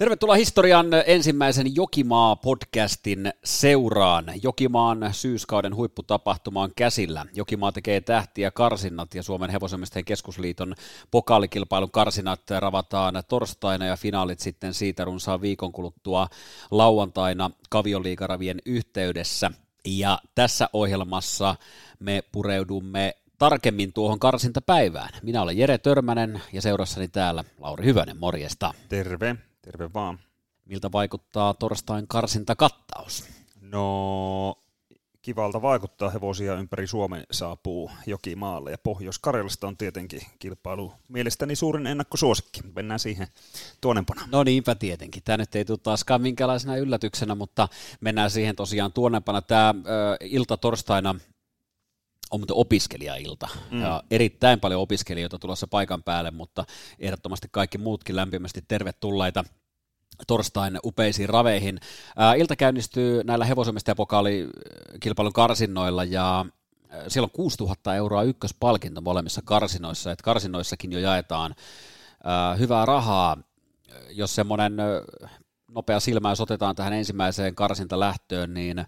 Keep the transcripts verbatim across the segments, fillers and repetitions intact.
Tervetuloa historian ensimmäisen Jokimaa-podcastin seuraan. Jokimaan syyskauden huipputapahtuma on käsillä. Jokimaa tekee tähtiä karsinnat ja Suomen Hevoselmisten keskusliiton pokaalikilpailun karsinat ravataan torstaina ja finaalit sitten siitä runsaan viikon kuluttua lauantaina kavioliigaravien yhteydessä. Ja tässä ohjelmassa me pureudumme tarkemmin tuohon karsintapäivään. Minä olen Jere Törmänen ja seurassani täällä Lauri Hyvänen, morjesta. Terve. Terve vaan. Miltä vaikuttaa torstain karsintakattaus? No, kivalta vaikuttaa, hevosia ympäri Suomen saapuu Jokimaalle ja Pohjois-Karjalasta on tietenkin kilpailu mielestäni suurin ennakkosuosikki. Mennään siihen tuonempana. No niinpä tietenkin. Tämä nyt ei tule taaskaan minkäänlaisena yllätyksenä, mutta mennään siihen tosiaan tuonempana. Tämä ö, ilta torstaina on muuten opiskelijailta. Mm. Ja erittäin paljon opiskelijoita tulossa paikan päälle, mutta ehdottomasti kaikki muutkin lämpimästi tervetulleita torstain upeisiin raveihin. Ää, ilta käynnistyy näillä hevoselmisten pokaalikilpailun karsinnoilla ja siellä on kuusituhatta euroa ykköspalkinto molemmissa karsinoissa. Et karsinoissakin jo jaetaan ää, hyvää rahaa, jos semmoinen nopea silmäys otetaan tähän ensimmäiseen karsintalähtöön, niin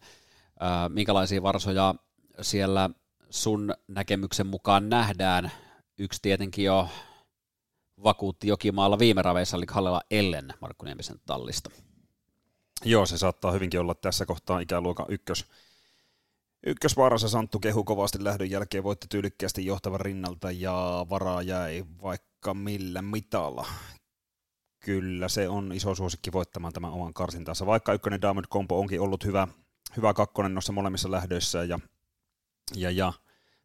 ää, minkälaisia varsoja siellä sun näkemyksen mukaan nähdään? Yksi tietenkin jo vakuutti Jokimaalla viime raveissa, eli Hallella Ellen Markku Niemisen tallista. Joo, se saattaa hyvinkin olla tässä kohtaa ikäluokan ykkös. Ykkösvarassa Santtu kehu kovasti lähdön jälkeen, voitti tyylikkäästi johtavan rinnalta ja varaa jäi vaikka millä mitalla. Kyllä se on iso suosikki voittamaan tämän oman karsintansa, vaikka ykkönen Diamond Combo onkin ollut hyvä, hyvä kakkonen noissa molemmissa lähdöissä ja Ja, ja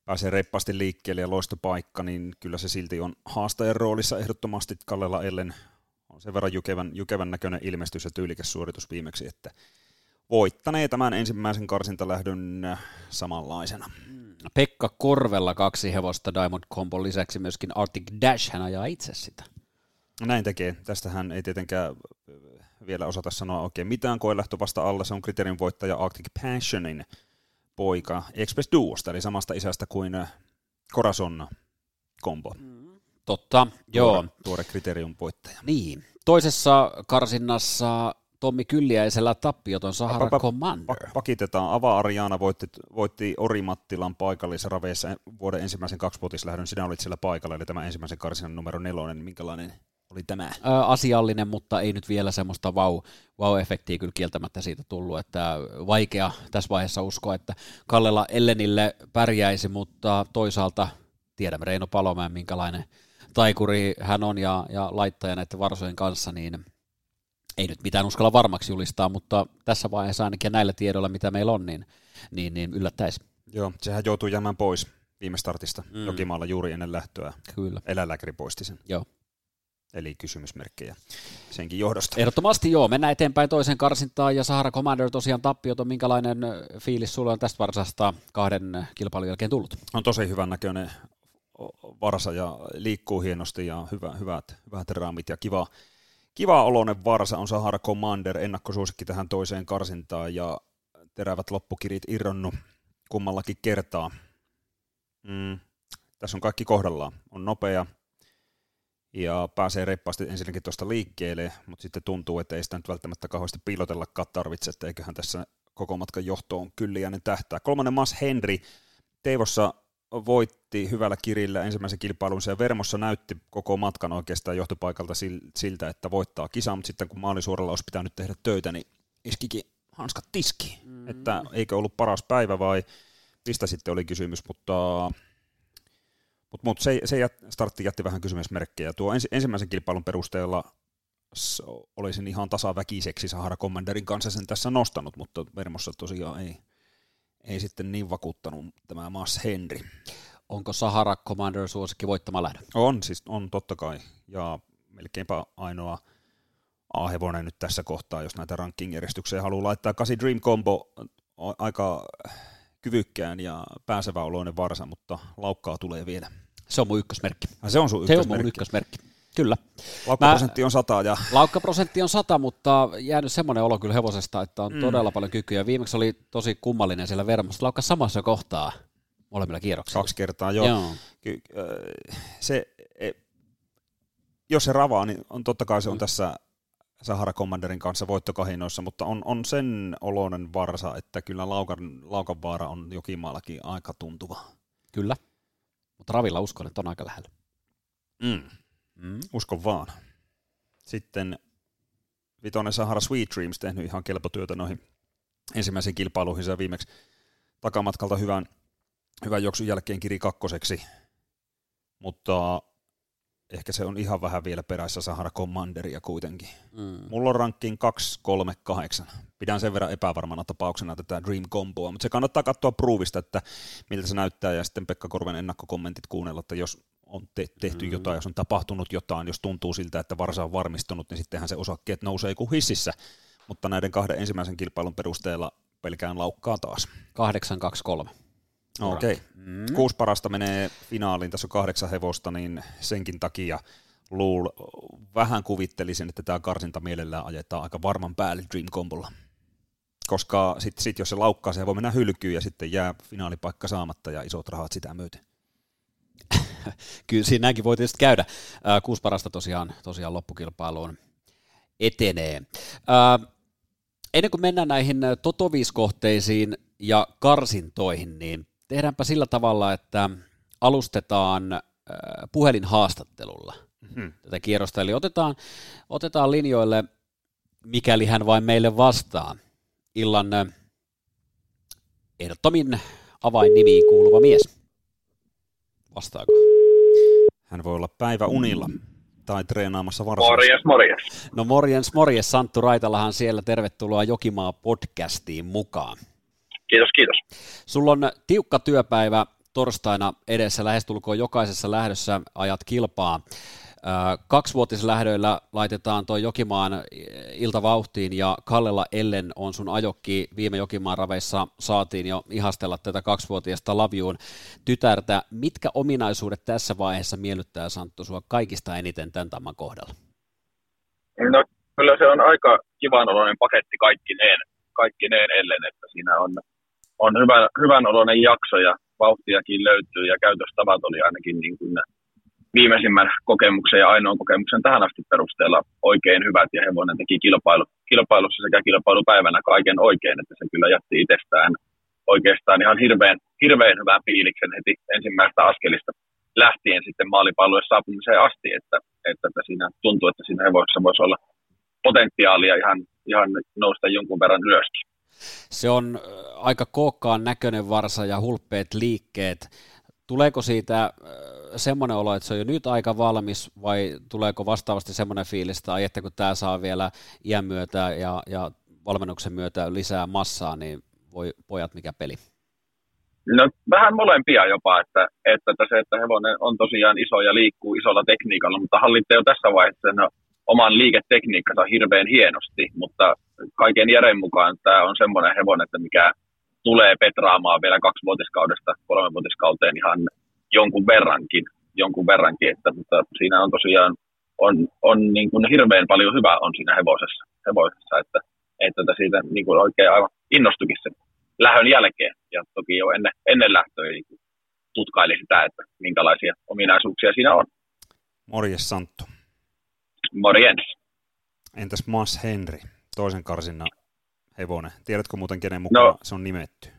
pääsee reippaasti liikkeelle ja loistopaikka, niin kyllä se silti on haastajan roolissa ehdottomasti. Hallella Ellen on sen verran jykevän, jykevän näköinen ilmestys ja tyylikäs suoritus viimeksi, että voittanee tämän ensimmäisen karsintalähdön samanlaisena. Pekka Korvela kaksi hevosta Diamond Combo lisäksi myöskin Arctic Dash, hän ajaa itse sitä. Näin tekee. Tästähän ei tietenkään vielä osata sanoa oikein mitään, kun ei lähtö vasta alle. Se on kriteerin voittaja Arctic Passionin poika Express Duosta, eli samasta isästä kuin Corazona kombo. Totta, tuore, joo. Tuore kriterium voittaja. Niin. Toisessa karsinnassa Tommi Kylliäisellä tappioton Sahara Commander. Pakitetaan. Ava Arjaana voitti, voitti Orimattilan paikallisessa raveissa vuoden ensimmäisen kaksivuotislähdön. Sinä olit siellä paikalla, eli tämä ensimmäisen karsinnan numero nelonen. Minkälainen oli tämä? Asiallinen, mutta ei nyt vielä semmoista vau, vau-efektiä kyllä kieltämättä siitä tullut, että vaikea tässä vaiheessa uskoa, että Hallella Ellenille pärjäisi, mutta toisaalta tiedämme Reino Palomäen, minkälainen taikuri hän on ja, ja laittaja näiden varsojen kanssa, niin ei nyt mitään uskalla varmaksi julistaa, mutta tässä vaiheessa ainakin näillä tiedoilla, mitä meillä on, niin, niin, niin yllättäisi. Joo, sehän joutuu jäämään pois viime startista mm. Jokimaalla juuri ennen lähtöä. Kyllä. Eläinlääkäri poisti sen. Joo. Eli kysymysmerkkejä senkin johdosta. Ehdottomasti joo, mennään eteenpäin toiseen karsintaan ja Sahara Commander tosiaan tappioton. Minkälainen fiilis sulla on tästä varsasta kahden kilpailun jälkeen tullut? On tosi hyvän näköinen varsa ja liikkuu hienosti ja hyvä, hyvät, hyvät raamit ja kiva, kiva oloinen varsa on Sahara Commander. Ennakkosuosikki tähän toiseen karsintaan ja terävät loppukirit irronnut kummallakin kertaa. Mm, tässä on kaikki kohdallaan. On nopea. Ja pääsee reippaasti ensinnäkin tuosta liikkeelle, mutta sitten tuntuu, että ei sitä nyt välttämättä kauheasti piilotellakaan tarvitse, että eiköhän tässä koko matkan johtoon Kylliäinen tähtää. Kolmannen Mas Henry Teivossa voitti hyvällä kirillä ensimmäisen kilpailunsa ja Vermossa näytti koko matkan oikeastaan johtopaikalta siltä, että voittaa kisaa, mutta sitten kun maalisuoralla olisi pitänyt tehdä töitä, niin iskikin hanskat tiskiin, mm. että eikö ollut paras päivä vai mistä sitten oli kysymys, mutta... Mutta mut se, se jät, startti jätti vähän kysymysmerkkejä. Tuo ensi, ensimmäisen kilpailun perusteella olisin ihan tasaväkiseksi Sahara Commanderin kanssa sen tässä nostanut, mutta Vermossa tosiaan ei, ei sitten niin vakuuttanut tämä Mas Henry. Onko Sahara Commander suosikki voittamaan lähdön? On, siis on totta kai. Ja melkeinpä ainoa A-hevonen nyt tässä kohtaa, jos näitä ranking-järjestyksiä haluaa laittaa. Kasi Dream Combo aika... kyvykkään ja pääsevä oloinen varsa, mutta laukkaa tulee vielä. Se on mun ykkösmerkki. Ja se on sun ykkösmerkki. Se on mun ykkösmerkki, kyllä. Laukkaprosentti on sata. Ja... Laukkaprosentti on sata, mutta jäänyt semmoinen olo kyllä hevosesta, että on mm. todella paljon kykyä. Viimeksi oli tosi kummallinen siellä Vermossa. Laukka samassa kohtaa molemmilla kierroksilla. Kaksi kertaa, joo. joo. Ky- se, e- jos se ravaa, niin on totta kai se on mm. tässä Sahara Commanderin kanssa voittokahinoissa, mutta on, on sen oloinen varsa, että kyllä Laukan, Laukanvaara on Jokimaallakin aika tuntuva. Kyllä, mutta Ravilla uskon, että on aika lähellä. Mm. Mm. Uskon vaan. Sitten vitonen Sahara Sweet Dreams tehnyt ihan kelpotyötä noihin ensimmäisiin kilpailuihin, viimeksi takamatkalta hyvän, hyvän juoksun jälkeen kiri kakkoseksi, mutta ehkä se on ihan vähän vielä perässä Sahara Commanderia kuitenkin. Mm. Mulla on rankkiin kaksi kolme kahdeksan. Pidän sen verran epävarmana tapauksena tätä Dream Comboa, mutta se kannattaa katsoa Proovista, että miltä se näyttää, ja sitten Pekka Korven ennakkokommentit kuunnella, että jos on te- tehty mm. jotain, jos on tapahtunut jotain, jos tuntuu siltä, että varsa on varmistunut, niin sittenhän se osakkeet nousee kuin hississä. Mutta näiden kahden ensimmäisen kilpailun perusteella pelkään Laukkaa taas. kahdeksan kaksi kolme. Okei. Okay. Mm. Kuusi parasta menee finaaliin, tässä on kahdeksan hevosta, niin senkin takia luul, vähän kuvittelisin, että tämä karsinta mielellään ajetaan aika varman päälle Dream Combolla. Koska sitten sit, jos se laukkaa, se voi mennä hylkyyn ja sitten jää finaalipaikka saamatta ja isot rahat sitä myöten. Kyllä siinäkin voi tietysti käydä. Kuusi parasta tosiaan, tosiaan loppukilpailuun etenee. Äh, ennen kuin mennään näihin totoviiskohteisiin ja karsintoihin, niin tehdäänpä sillä tavalla, että alustetaan puhelinhaastattelulla mm-hmm. tätä kierrosta. Eli otetaan, otetaan linjoille, mikäli hän vain meille vastaa. Illan ehdottomin avainnimiin kuuluva mies. Vastaako? Hän voi olla päiväunilla tai treenaamassa varsin. Morjes, morjes. No morjens, morjes. Santtu Raitalahan siellä. Tervetuloa Jokimaa-podcastiin mukaan. Kiitos, kiitos. Sulla on tiukka työpäivä torstaina edessä, lähestulkoon jokaisessa lähdössä ajat kilpaa. Kaksivuotislähdöillä laitetaan toi Jokimaan iltavauhtiin ja Hallella Ellen on sun ajokki. Viime Jokimaan raveissa saatiin jo ihastella tätä kaksivuotiaista Laviun tytärtä. Mitkä ominaisuudet tässä vaiheessa miellyttää, Santtu, sua kaikista eniten tämän tämän kohdalla? No kyllä se on aika kivan oloinen paketti kaikkineen, kaikkineen Ellen, että siinä on... On hyvä, hyvän oloinen jakso ja vauhtiakin löytyy ja käytöstavat oli ainakin niin kuin viimeisimmän kokemuksen ja ainoan kokemuksen tähän asti perusteella oikein hyvät ja hevonen teki kilpailu, kilpailussa sekä kilpailupäivänä kaiken oikein, että se kyllä jätti itsestään oikeastaan ihan hirveän, hirveän hyvän fiiliksen heti ensimmäistä askelista lähtien sitten maalipalvelujen saapumiseen asti, että, että siinä tuntuu, että siinä hevossa voisi olla potentiaalia ihan, ihan nousta jonkun verran ylöskin. Se on aika kookkaan näköinen varsa ja hulppeet liikkeet. Tuleeko siitä semmoinen olo, että se on jo nyt aika valmis, vai tuleeko vastaavasti semmoinen fiilis, tai että kun tämä saa vielä iän myötä ja, ja valmennuksen myötä lisää massaa, niin voi pojat mikä peli? No vähän molempia jopa, että, että se, että hevonen on tosiaan iso ja liikkuu isolla tekniikalla, mutta hallitte jo tässä vaiheessa no, oman liiketekniikkansa hirveän hienosti, mutta kaiken järjen mukaan tämä on semmoinen hevonen, että mikä tulee petraamaan vielä kaksivuotiskaudesta kolmevuotiskauteen ihan jonkun verrankin, jonkun verrankin että, mutta siinä on tosiaan on, on niin kuin hirveän paljon hyvää on siinä hevosessa, hevosessa että, että siitä niin kuin oikein aivan innostukin sen lähdön jälkeen ja toki jo ennen, ennen lähtöä niin tutkaili sitä, että minkälaisia ominaisuuksia siinä on. Morjes Santtu. Morjens. Entäs Mas Henry, toisen karsinnan hevonen? Tiedätkö muuten, kenen mukaan no, se on nimetty?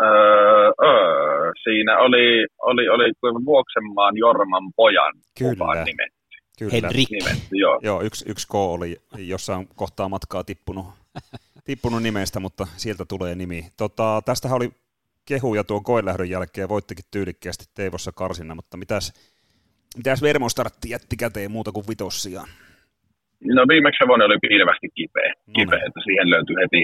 Öö, öö, siinä oli, oli, oli Vuoksenmaan Jorman pojan Kyllä. mukaan nimetty. Kyllä. Henrik. Nimetty, joo, joo yksi, yksi K oli jossain kohtaa matkaa tippunut, tippunut nimestä, mutta sieltä tulee nimi. Tota, tästähän oli kehuja tuon koelähdön jälkeen, voittikin tyylikkäästi Teivossa karsinnan, mutta mitäs... Mitäs Vermo startti jätti käteen muuta kuin vitossiaan? No viimeksi hevonen oli pilvästi kipeä, kipeä että siihen löytyi heti,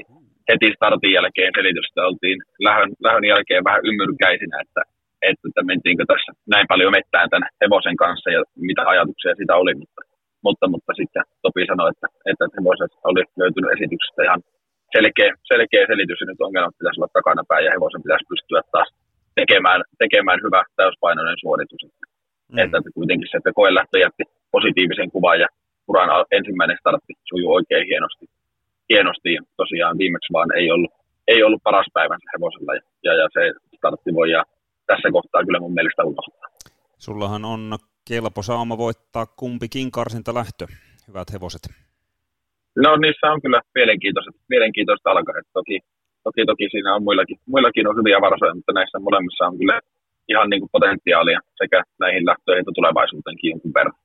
heti startin jälkeen selitystä. Oltiin lähön, lähön jälkeen vähän ymmyrkäisinä, että, että, että mentiinkö tässä näin paljon mettään tämän hevosen kanssa ja mitä ajatuksia sitä oli. Mutta, mutta, mutta sitten Topi sanoi, että, että hevoset oli löytynyt esityksestä ihan selkeä, selkeä selitys ja nyt ongelmat pitäisi olla takanapäin ja hevosen pitäisi pystyä taas tekemään, tekemään hyvä täyspainoinen suoritus. Mm. Että kuitenkin se, että koelähtö jätti positiivisen kuvan ja uran ensimmäinen startti sujuu oikein hienosti. Hienosti ja tosiaan viimeksi vaan ei ollut, ei ollut paras päivänsä hevosella ja, ja, ja se startti voi ja tässä kohtaa kyllä mun mielestä unohtaa. Sullahan on kelpo saama voittaa kumpikin karsintalähtö. Hyvät hevoset. No niissä on kyllä mielenkiintoiset, mielenkiintoiset alkaneet. Toki, toki, toki siinä on muillakin, muillakin on hyviä varsoja, mutta näissä molemmissa on kyllä ihan niin kuin potentiaalia sekä näihin lähtöihin että tulevaisuuteenkin jonkun verran.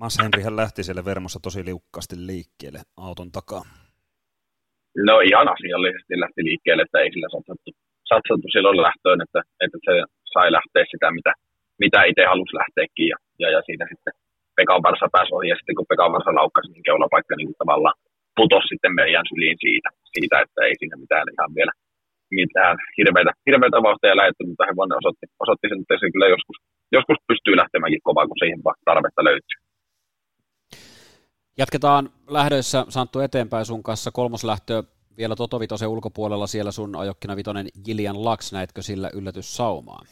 Mas Henryhän lähti siellä Vermossa tosi liukkaasti liikkeelle auton takaa. No ihan asiallisesti lähti liikkeelle, että ei sillä satsattu, satsattu silloin lähtöön, että, että se sai lähteä sitä, mitä, mitä itse halusi lähteäkin. Ja, ja, ja siinä sitten Pekan varsa pääsi ohi, ja sitten kun Pekan varsa laukkasi, niin keulapaikka niin tavallaan putosi sitten meidän syliin siitä, siitä, että ei siinä mitään ihan vielä mitään hirveitä, hirveitä vauhteja lähdetty, mutta hevonen osoitti, osoitti sen, että se kyllä joskus, joskus pystyy lähtemäänkin kovaa, kun siihen tarvetta löytyy. Jatketaan lähdöissä, Santtu, eteenpäin sun kanssa. Kolmoslähtö vielä Totovitosen ulkopuolella, siellä sun ajokkina vitonen Gillian Lux, näetkö sillä yllätyssaumaa?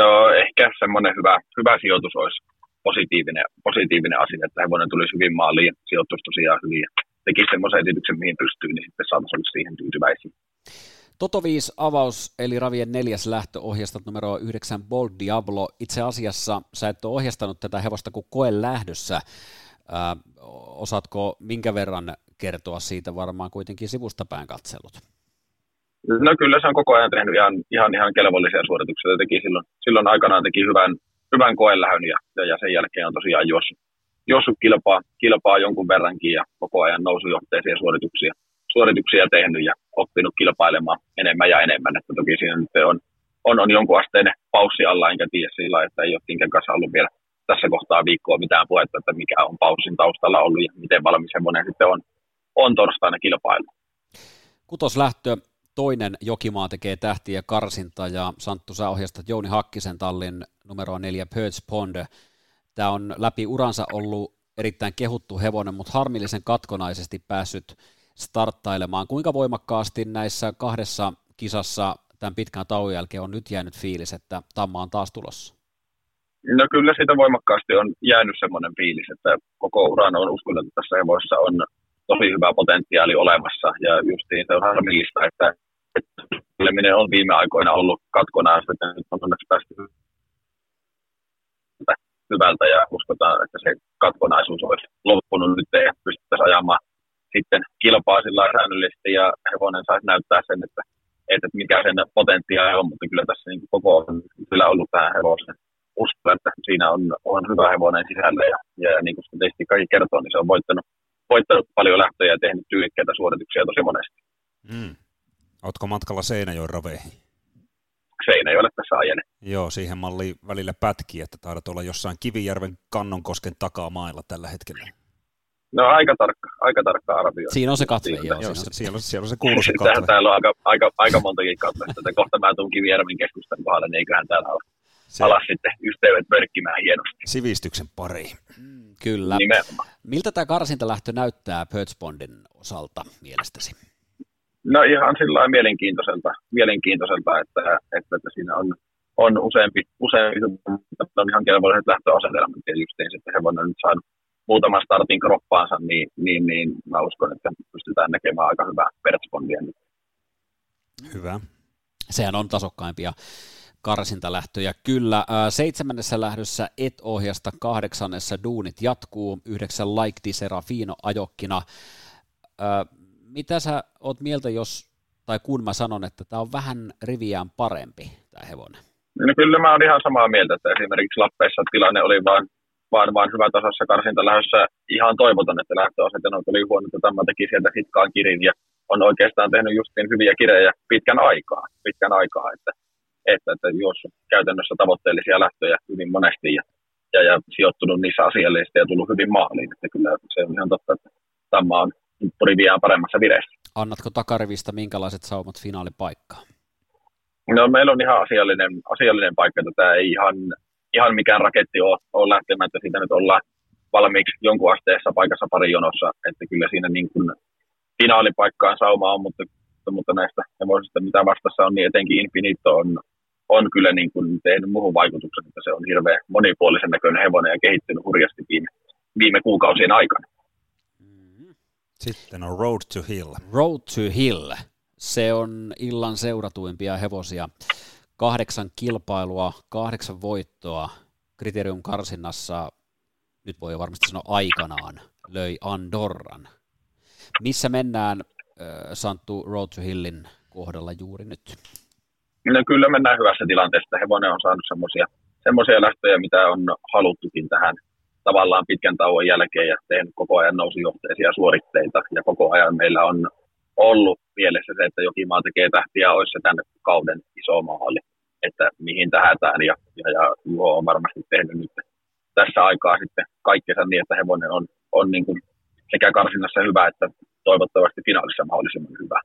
No ehkä semmoinen hyvä, hyvä sijoitus olisi positiivinen, positiivinen asia, että hevonen tulisi hyvin maaliin, sijoittuisi tosiaan hyvin ja tekisi semmoisen esityksen, mihin pystyy, niin sitten saataisiin olla siihen tyytyväisiin. Toto viisi avaus, eli ravien neljäs lähtö, ohjastat numeroa yhdeksän Bold Diablo. Itse asiassa sä et ole ohjastanut tätä hevosta kuin koe lähdössä. Äh, osaatko minkä verran kertoa siitä, varmaan kuitenkin sivustapään katsellut? No kyllä se on koko ajan tehnyt ihan, ihan, ihan kelvollisia suorituksia. Teki silloin, silloin aikanaan teki hyvän, hyvän koelähön ja, ja sen jälkeen on tosiaan juossut, juossut kilpaa, kilpaa jonkun verrankin ja koko ajan nousujohteisia suorituksia. suorituksia tehnyt ja oppinut kilpailemaan enemmän ja enemmän, että toki siinä nyt on, on, on jonkun asteinen paussi alla, enkä tiedä sillä, että ei ole Tinken kanssa ollut vielä tässä kohtaa viikkoa mitään puhetta, että mikä on paussin taustalla ollut ja miten valmis semmoinen sitten on, on torstaina kilpailu. Kutoslähtö, toinen Jokimaa tekee tähtiä karsinta ja Santtu, sä ohjastat Jouni Hakkisen tallin numeroa neljä Perch Pond. Tämä on läpi uransa ollut erittäin kehuttu hevonen, mutta harmillisen katkonaisesti päässyt starttailemaan. Kuinka voimakkaasti näissä kahdessa kisassa tämän pitkän tauon jälkeen on nyt jäänyt fiilis, että tamma on taas tulossa? No kyllä siitä voimakkaasti on jäänyt semmoinen fiilis, että koko uran on uskonut, että tässä hevossa on tosi hyvä potentiaali olemassa ja justiin se on harmillista, että tuleminen on viime aikoina ollut katkona, että nyt on onneksi päästy hyvältä ja uskotaan, että se katkonaisuus olisi loppunut nyt ja pystyttäisiin ajamaan sitten kilpaa sillä säännöllisesti ja hevonen saisi näyttää sen, että, että mikä sen potentiaali on, mutta kyllä tässä niin koko on kyllä ollut tähän hevosen usko, että siinä on, on hyvä hevonen sisällä ja, ja niin kuin tietysti kaikki kertoo, niin se on voittanut, voittanut paljon lähtöjä ja tehnyt tyylikkäitä suorituksia tosi monesti. Mm. Ootko matkalla Seinäjoen raveihin? Seinäjoelle tässä ajelen. Joo, siihen malliin välillä pätkiä, että taidat olla jossain Kivijärven Kannonkosken takaa mailla tällä hetkellä. No aika tarkka, aika tarkka arvio. Siinä on se katve, joo. Siellä, siellä, on, siellä on se kuuluisa katve. Tähän täällä on aika, aika, aika montakin katveista. Kohta mä tuun Kivijärven keskustan kohdalla, niin eiköhän täällä ala, ala sitten yhteydet pörkkimään hienosti. Sivistyksen pari. Mm, kyllä. Nimenomaan. Miltä tämä karsintalähtö näyttää Perch Pondin osalta mielestäsi? No ihan sillä lailla mielenkiintoiselta, mielenkiintoiselta että, että, että siinä on... on useampi, useampi on ihan kelvolliset lähtöasetelmat ja justiin sitten hevonen on nyt saanut muutaman startin kroppaansa, niin, niin, niin mä uskon, että pystytään näkemään aika hyvää Perch Pondia nyt. Hyvä. Sehän on tasokkaimpia karsintalähtöjä. Kyllä, seitsemännessä lähdössä et ohjasta, kahdeksannessa duunit jatkuu, yhdeksän Like di Serafino ajokkina. Mitä sä oot mieltä, jos, tai kun mä sanon, että tää on vähän riviään parempi, tää hevonen? No kyllä mä oon ihan samaa mieltä, että esimerkiksi Lappeissa tilanne oli vaan vaan, vaan hyvä tasossa karsinta lähdössä ihan toivoton, että lähtöasetelmat oli huono, että tämä teki sieltä hitkaan kirin ja on oikeastaan tehnyt justiin hyviä kirejä pitkän aikaa, pitkän aikaa että, että, että juossut käytännössä tavoitteellisia lähtöjä hyvin monesti ja, ja, ja sijoittunut niissä asiallisesti ja tullut hyvin maaliin, että kyllä se on ihan totta, että tämä on riviään paremmassa vireessä. Annatko takarivistä minkälaiset saumat finaalipaikkaan? No meillä on ihan asiallinen, asiallinen paikka, että tämä ei ihan... Ihan mikään raketti on, on lähtemättä, siitä nyt ollaan valmiiksi jonkun asteessa paikassa pari jonossa, että kyllä siinä niin kuin finaalipaikkaan sauma on, mutta, mutta näistä hevoisista, mitä vastassa on, niin etenkin Infinito on, on kyllä niin kuin tehnyt muuhun vaikutuksen, että se on hirveän monipuolisen näköinen hevonen ja kehittynyt hurjasti viime, viime kuukausien aikana. Sitten on Road to Hill. Road to Hill, se on illan seuratuimpia hevosia. Kahdeksan kilpailua, kahdeksan voittoa Kriterium karsinnassa, nyt voi varmasti sanoa aikanaan, löi Andorran. Missä mennään äh, Santtu Road to Hillin kohdalla juuri nyt? No kyllä mennään hyvässä tilanteessa. Hevonen on saanut semmoisia semmoisia lähtöjä, mitä on haluttukin tähän tavallaan pitkän tauon jälkeen ja tehnyt koko ajan nousujohteisia suoritteita. Ja koko ajan meillä on ollut mielessä se, että Jokimaa tekee tähtiä, olisi se tänne kauden iso maali, että mihin tähätään. Ja, ja, ja Juho on varmasti tehnyt nyt tässä aikaa sitten kaikkensa niin, että hevonen on, on niin kuin sekä karsinnassa hyvä, että toivottavasti finaalissa mahdollisimman hyvä.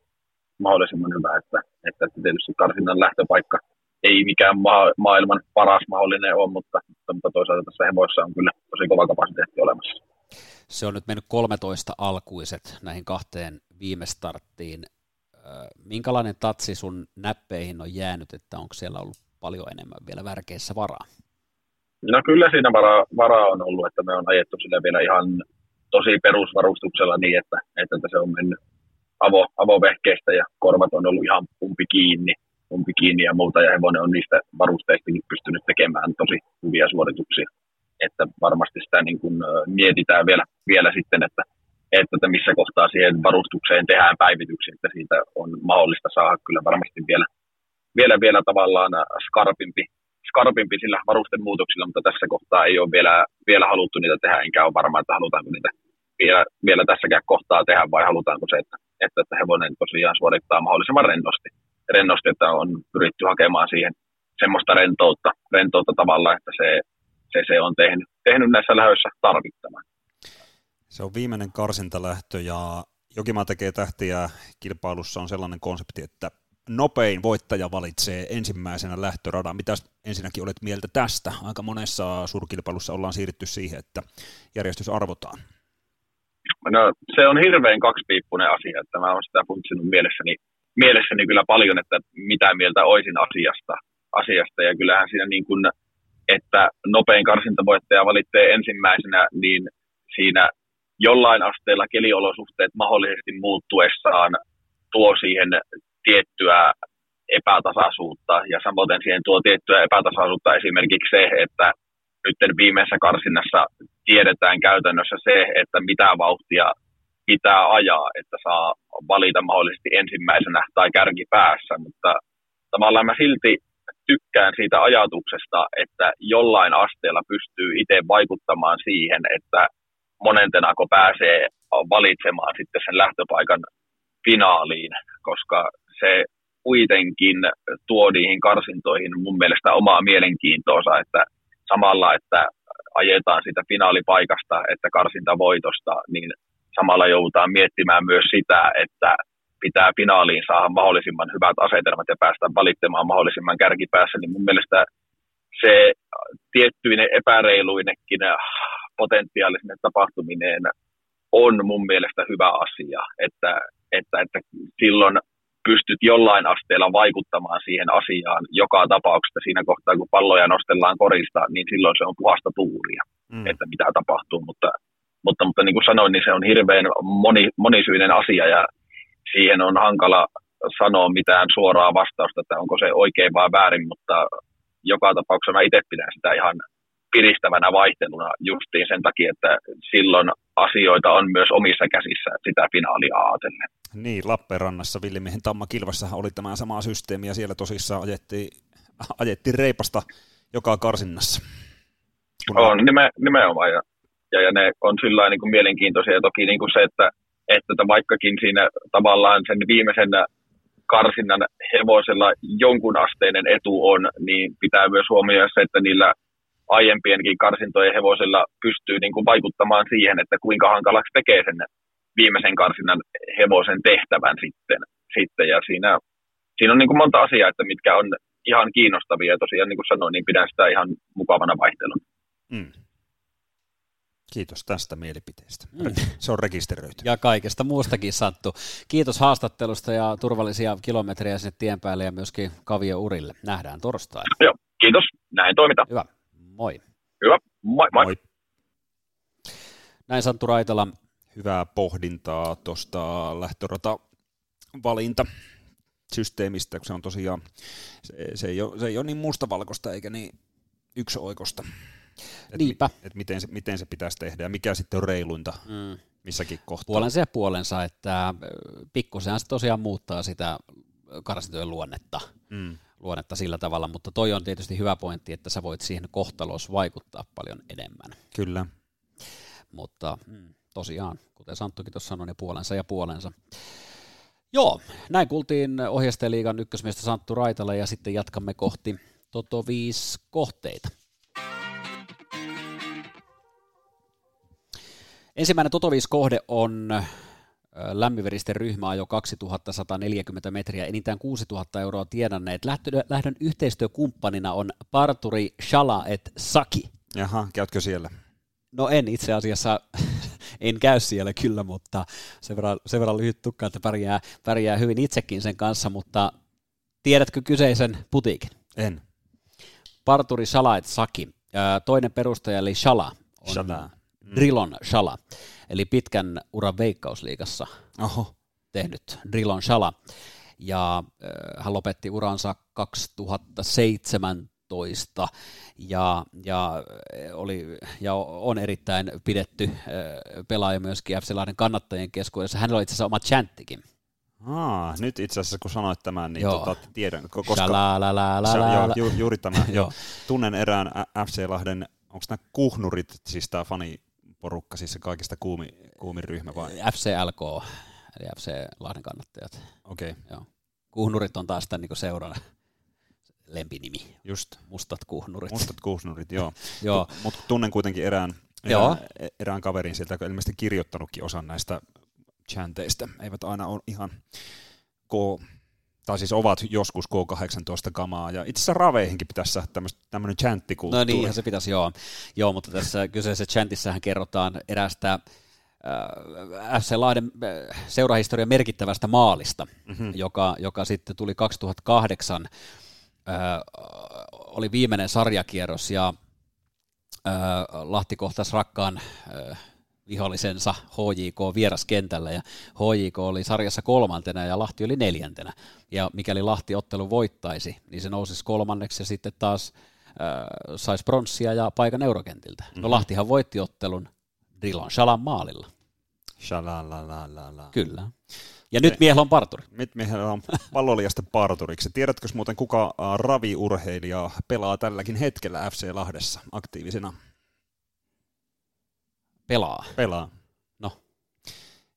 Mahdollisimman hyvä, että, että tietysti karsinnan lähtöpaikka ei mikään ma- maailman paras mahdollinen ole, mutta, mutta toisaalta tässä hevoissa on kyllä tosi kova kapasiteetti olemassa. Se on nyt mennyt kolmetoista alkuiset näihin kahteen viime starttiin. Minkälainen tatsi sun näppeihin on jäänyt, että onko siellä ollut paljon enemmän vielä värkeissä varaa? No kyllä siinä varaa, varaa on ollut, että me on ajettu sillä vielä ihan tosi perusvarustuksella niin, että, että se on mennyt avo, avovehkeistä ja korvat on ollut ihan pumpi kiinni, pumpi kiinni ja muuta, ja hevonen on niistä varusteistakin pystynyt tekemään tosi hyviä suorituksia. Että varmasti sitä niin kuin mietitään vielä, vielä sitten, että, että missä kohtaa siihen varustukseen tehdään päivityksiä, että siitä on mahdollista saada kyllä varmasti vielä, vielä, vielä tavallaan skarpimpi, skarpimpi sillä varustemuutoksilla, mutta tässä kohtaa ei ole vielä, vielä haluttu niitä tehdä, enkä ole varma, että halutaanko niitä vielä, vielä tässäkään kohtaa tehdä vai halutaanko se, että, että, että hevonen tosiaan suorittaa mahdollisimman rennosti, rennosti, että on pyritty hakemaan siihen semmoista rentoutta, rentoutta tavalla, että se Se, se on tehnyt, tehnyt näissä lähöissä tarvittavan. Se on viimeinen karsintalähtö ja Jokimaa tekee tähtiä kilpailussa on sellainen konsepti, että nopein voittaja valitsee ensimmäisenä lähtöradan. Mitä ensinnäkin olet mieltä tästä? Aika monessa suurkilpailussa ollaan siirrytty siihen, että järjestys arvotaan. No, se on hirveän kaksipiippuinen asia, että mä oon sitä funtsinut mielessäni, mielessäni kyllä paljon, että mitä mieltä olisin asiasta. asiasta. Ja kyllähän siinä niin kuin että nopein karsintavoittaja valitsee ensimmäisenä, niin siinä jollain asteella keliolosuhteet mahdollisesti muuttuessaan tuo siihen tiettyä epätasaisuutta, ja samoin siihen tuo tiettyä epätasaisuutta esimerkiksi se, että nyt viimeisessä karsinnassa tiedetään käytännössä se, että mitä vauhtia pitää ajaa, että saa valita mahdollisesti ensimmäisenä tai kärkipäässä, mutta tavallaan mä silti tykkään siitä ajatuksesta, että jollain asteella pystyy itse vaikuttamaan siihen, että monentenako pääsee valitsemaan sitten sen lähtöpaikan finaaliin, koska se kuitenkin tuo niihin karsintoihin mun mielestä omaa mielenkiintoonsa, että samalla, että ajetaan sitä finaalipaikasta, että karsintavoitosta, niin samalla joudutaan miettimään myös sitä, että pitää finaaliin saada mahdollisimman hyvät asetelmat ja päästä valitsemaan mahdollisimman kärkipäässä, niin mun mielestä se tiettyinen epäreiluinekin potentiaalisine tapahtumineen on mun mielestä hyvä asia, että, että, että silloin pystyt jollain asteella vaikuttamaan siihen asiaan joka tapauksessa siinä kohtaa, kun palloja nostellaan korista, niin silloin se on puhasta tuuria, mm. että mitä tapahtuu, mutta, mutta, mutta niin kuin sanoin, niin se on hirveän moni, monisyinen asia ja siihen on hankala sanoa mitään suoraa vastausta, että onko se oikein vai väärin, mutta joka tapauksessa mä itse pidän sitä ihan piristävänä vaihteluna justiin sen takia, että silloin asioita on myös omissa käsissä sitä finaalia ajatellen. Niin, Lappeenrannassa Villimiehen Tammakilvassahan oli tämä sama systeemi ja siellä tosissaan ajettiin, ajettiin reipasta joka karsinnassa. Kun on nime, nimenomaan ja, ja, ja ne on sillä niin kuin mielenkiintoisia ja toki niin kuin se, että että vaikkakin siinä tavallaan sen viimeisen karsinnan hevosella jonkun asteinen etu on, niin pitää myös huomioida se, että niillä aiempienkin karsintojen hevosilla pystyy niin kuin vaikuttamaan siihen, että kuinka hankalaksi tekee sen viimeisen karsinnan hevosen tehtävän sitten. sitten. Ja siinä, siinä on niin kuin monta asiaa, että mitkä on ihan kiinnostavia ja tosiaan niin kuin sanoin, niin pidän sitä ihan mukavana vaihteluna. Mm. Kiitos tästä mielipiteestä. Se on rekisteröity. Ja kaikesta muustakin, Santtu. Kiitos haastattelusta ja turvallisia kilometrejä sinne tien päälle ja myöskin kaviourille. Nähdään torstaina. Joo, kiitos. Näin toimitaan. Hyvä. Moi. Hyvä. Moi, moi. Moi. Näin Santtu Raitala. Hyvää pohdintaa tuosta lähtörata-valinta systeemistä, kun se on tosiaan, se, se, ei, ole, se ei ole niin mustavalkoista eikä niin yksioikosta. Niinpä. Että et miten, se, miten se pitäisi tehdä ja mikä sitten on reiluinta mm. missäkin kohtaa. Puolensa ja puolensa, että pikkusenhan se tosiaan muuttaa sitä karsintojen luonnetta. Mm. luonnetta sillä tavalla, mutta toi on tietysti hyvä pointti, että sä voit siihen kohtalossa vaikuttaa paljon enemmän. Kyllä. Mutta mm, tosiaan, kuten Santtukin tuossa sanoi, niin puolensa ja puolensa. Joo, näin kuultiin ohjeistajaliigan ykkösmiestä Santtu Raitala ja sitten jatkamme kohti Toto viisi kohteita. Ensimmäinen Toto viisi kohde on lämminveristen ryhmäajo kaksituhattasataneljäkymmentä metriä, enintään kuusituhatta euroa tienanneet. Lähtö, lähdön yhteistyökumppanina on Parturi Shala et Saki. Jaha, käytkö siellä? No en itse asiassa, en käy siellä kyllä, mutta sen verran, sen verran lyhyt tukka, että pärjää, pärjää hyvin itsekin sen kanssa, mutta tiedätkö kyseisen putiikin? En. Parturi Shala et Saki. Toinen perustaja eli Shala on Shala. Drilon Shala, eli pitkän uran Veikkausliigassa Oho. tehnyt Drilon Shala, ja äh, hän lopetti uransa kaksituhattaseitsemäntoista, ja, ja, oli, ja on erittäin pidetty äh, pelaaja myöskin F C Lahden kannattajien keskuudessa. Hänellä oli itse asiassa oma chanttikin. Ah, nyt itse asiassa kun sanoit tämän, niin tota, tiedän, koska Shala, ju, juuri tämä, tunnen erään F C Lahden, onko nämä kuhnurit, siis tämä fani porukka, siis se kaikista kuumi, kuumin ryhmä vai? F C L K, eli F C Lahden kannattajat. Okei. Okay. Joo. Kuhnurit on taas tämän niin seuran lempinimi. Just. Mustat kuhnurit. Mustat kuhnurit, joo. joo. Mutta tunnen kuitenkin erään, erään, erään kaverin sieltä, joka on ilmeisesti kirjoittanutkin osan näistä chanteista. Eivät aina ole ihan K, tai siis ovat joskus K kahdeksantoista-kamaa, ja itse asiassa raveihinkin pitäisi saada tämmöinen chanttikulttuuri. No niinhän se pitäisi, joo. Joo, mutta tässä kyseisessä chantissähän kerrotaan eräästä äh, F C Lahden äh, seurahistorian merkittävästä maalista, mm-hmm. joka, joka sitten tuli kaksituhattakahdeksan, äh, oli viimeinen sarjakierros, ja äh, Lahti kohtasi rakkaan äh, vihollisensa H J K vieraskentällä, ja H J K oli sarjassa kolmantena ja Lahti oli neljäntenä, ja mikäli Lahti ottelu voittaisi, niin se nousisi kolmanneksi ja sitten taas äh, saisi pronssia ja paikan eurokentiltä. Mm-hmm. No Lahtihan voitti ottelun Drilon Shalan maalilla. Shalalalala. Kyllä. Ja nyt miehellä on parturi. Nyt miehellä on palloliasta parturiksi. Tiedätkö muuten, kuka raviurheilija pelaa tälläkin hetkellä F C Lahdessa aktiivisena? Pelaa. Pelaa. No.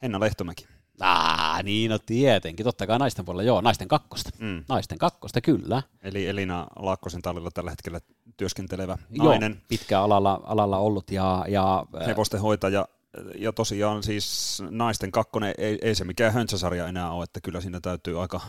Henna Lehtomäki. Ah, niin no tietenkin. Totta kai naisten puolella, joo, naisten kakkosta. Mm. Naisten kakkosta, kyllä. Eli Elina Laakkosen tallilla tällä hetkellä työskentelevä nainen. Joo, pitkään alalla, alalla ollut ja... ja hevosten hoitaja. Ja tosiaan siis naisten kakkonen, ei, ei se mikään höntsäsarja enää ole, että kyllä siinä täytyy aika,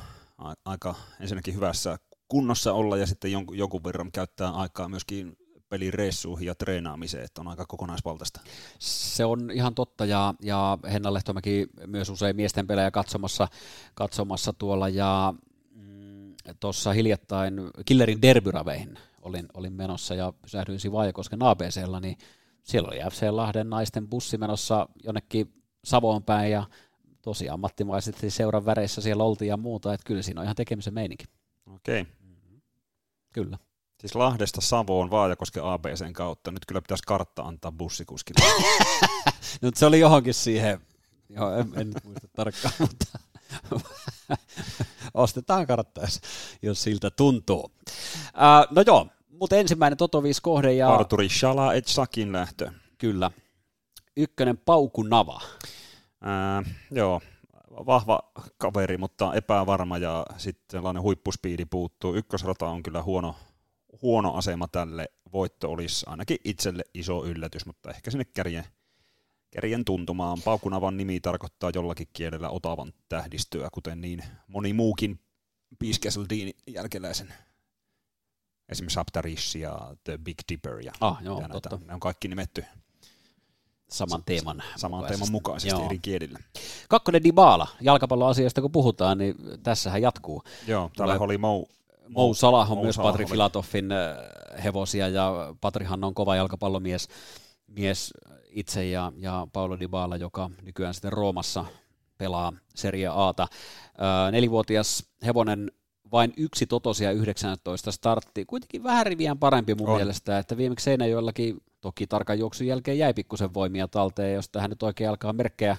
aika ensinnäkin hyvässä kunnossa olla ja sitten jonkun, jonkun verran käyttää aikaa myöskin pelireissuihin ja treenaamiseen, että on aika kokonaisvaltaista. Se on ihan totta, ja, ja Henna Lehtomäki myös usein miesten pelejä katsomassa, katsomassa tuolla, ja mm, tuossa hiljattain Killerin derbyraveihin olin, olin menossa, ja pysähdyin Sivajakosken A B C:llä, niin siellä oli F C Lahden naisten bussi menossa jonnekin Savoon päin, ja tosiaan ammattimaisesti seuran väreissä siellä oltiin ja muuta, että kyllä siinä on ihan tekemisen meininki. Okei. Mm-hmm. Kyllä. Siis Lahdesta Savoon Vaajakosken A B C:n kautta. Nyt kyllä pitäisi kartta antaa bussikuskille. Nyt se oli johonkin siihen. Joo, en, en nyt muista tarkkaan, mutta ostetaan kartta, jos siltä tuntuu. Uh, no joo, mutta ensimmäinen Toto viisi kohde ja... Parturi Shala et Sakin lähtö. Kyllä. Ykkönen paukunava. Uh, joo. Vahva kaveri, mutta epävarma ja sitten sellainen huippuspiidi puuttuu. Ykkösrata on kyllä huono. Huono asema tälle, voitto olisi ainakin itselle iso yllätys, mutta ehkä sinne kärjen, kärjen tuntumaan. Paukunavan nimi tarkoittaa jollakin kielellä Otavan tähdistöä, kuten niin moni muukin Piiskeseldiin jälkeläisen. Esimerkiksi Aptarish ja The Big Dipper ja, ah, joo, ja näitä. Ne on kaikki nimetty saman teeman, saman mukaisesti. teeman mukaisesti joo. eri kielillä. Kakkonen Dybala, jalkapalloasioista kun puhutaan, niin tässähän jatkuu. Joo, täällä Tule- oli Mou. Mou Salah on Mou myös Salah Patri Filatoffin hevosia, ja Patrihan on kova jalkapallomies mies itse, ja, ja Paulo Dybala, joka nykyään sitten Roomassa pelaa Serie A:ta. Nelivuotias hevonen vain yksi totosia yhdeksäntoista starttiin. Kuitenkin vähän riviään parempi mun on. mielestä, että viimeksi Seinäjoellakin toki tarkan juoksun jälkeen jäi pikkusen voimia talteen, jos tähän nyt oikein alkaa merkkejä,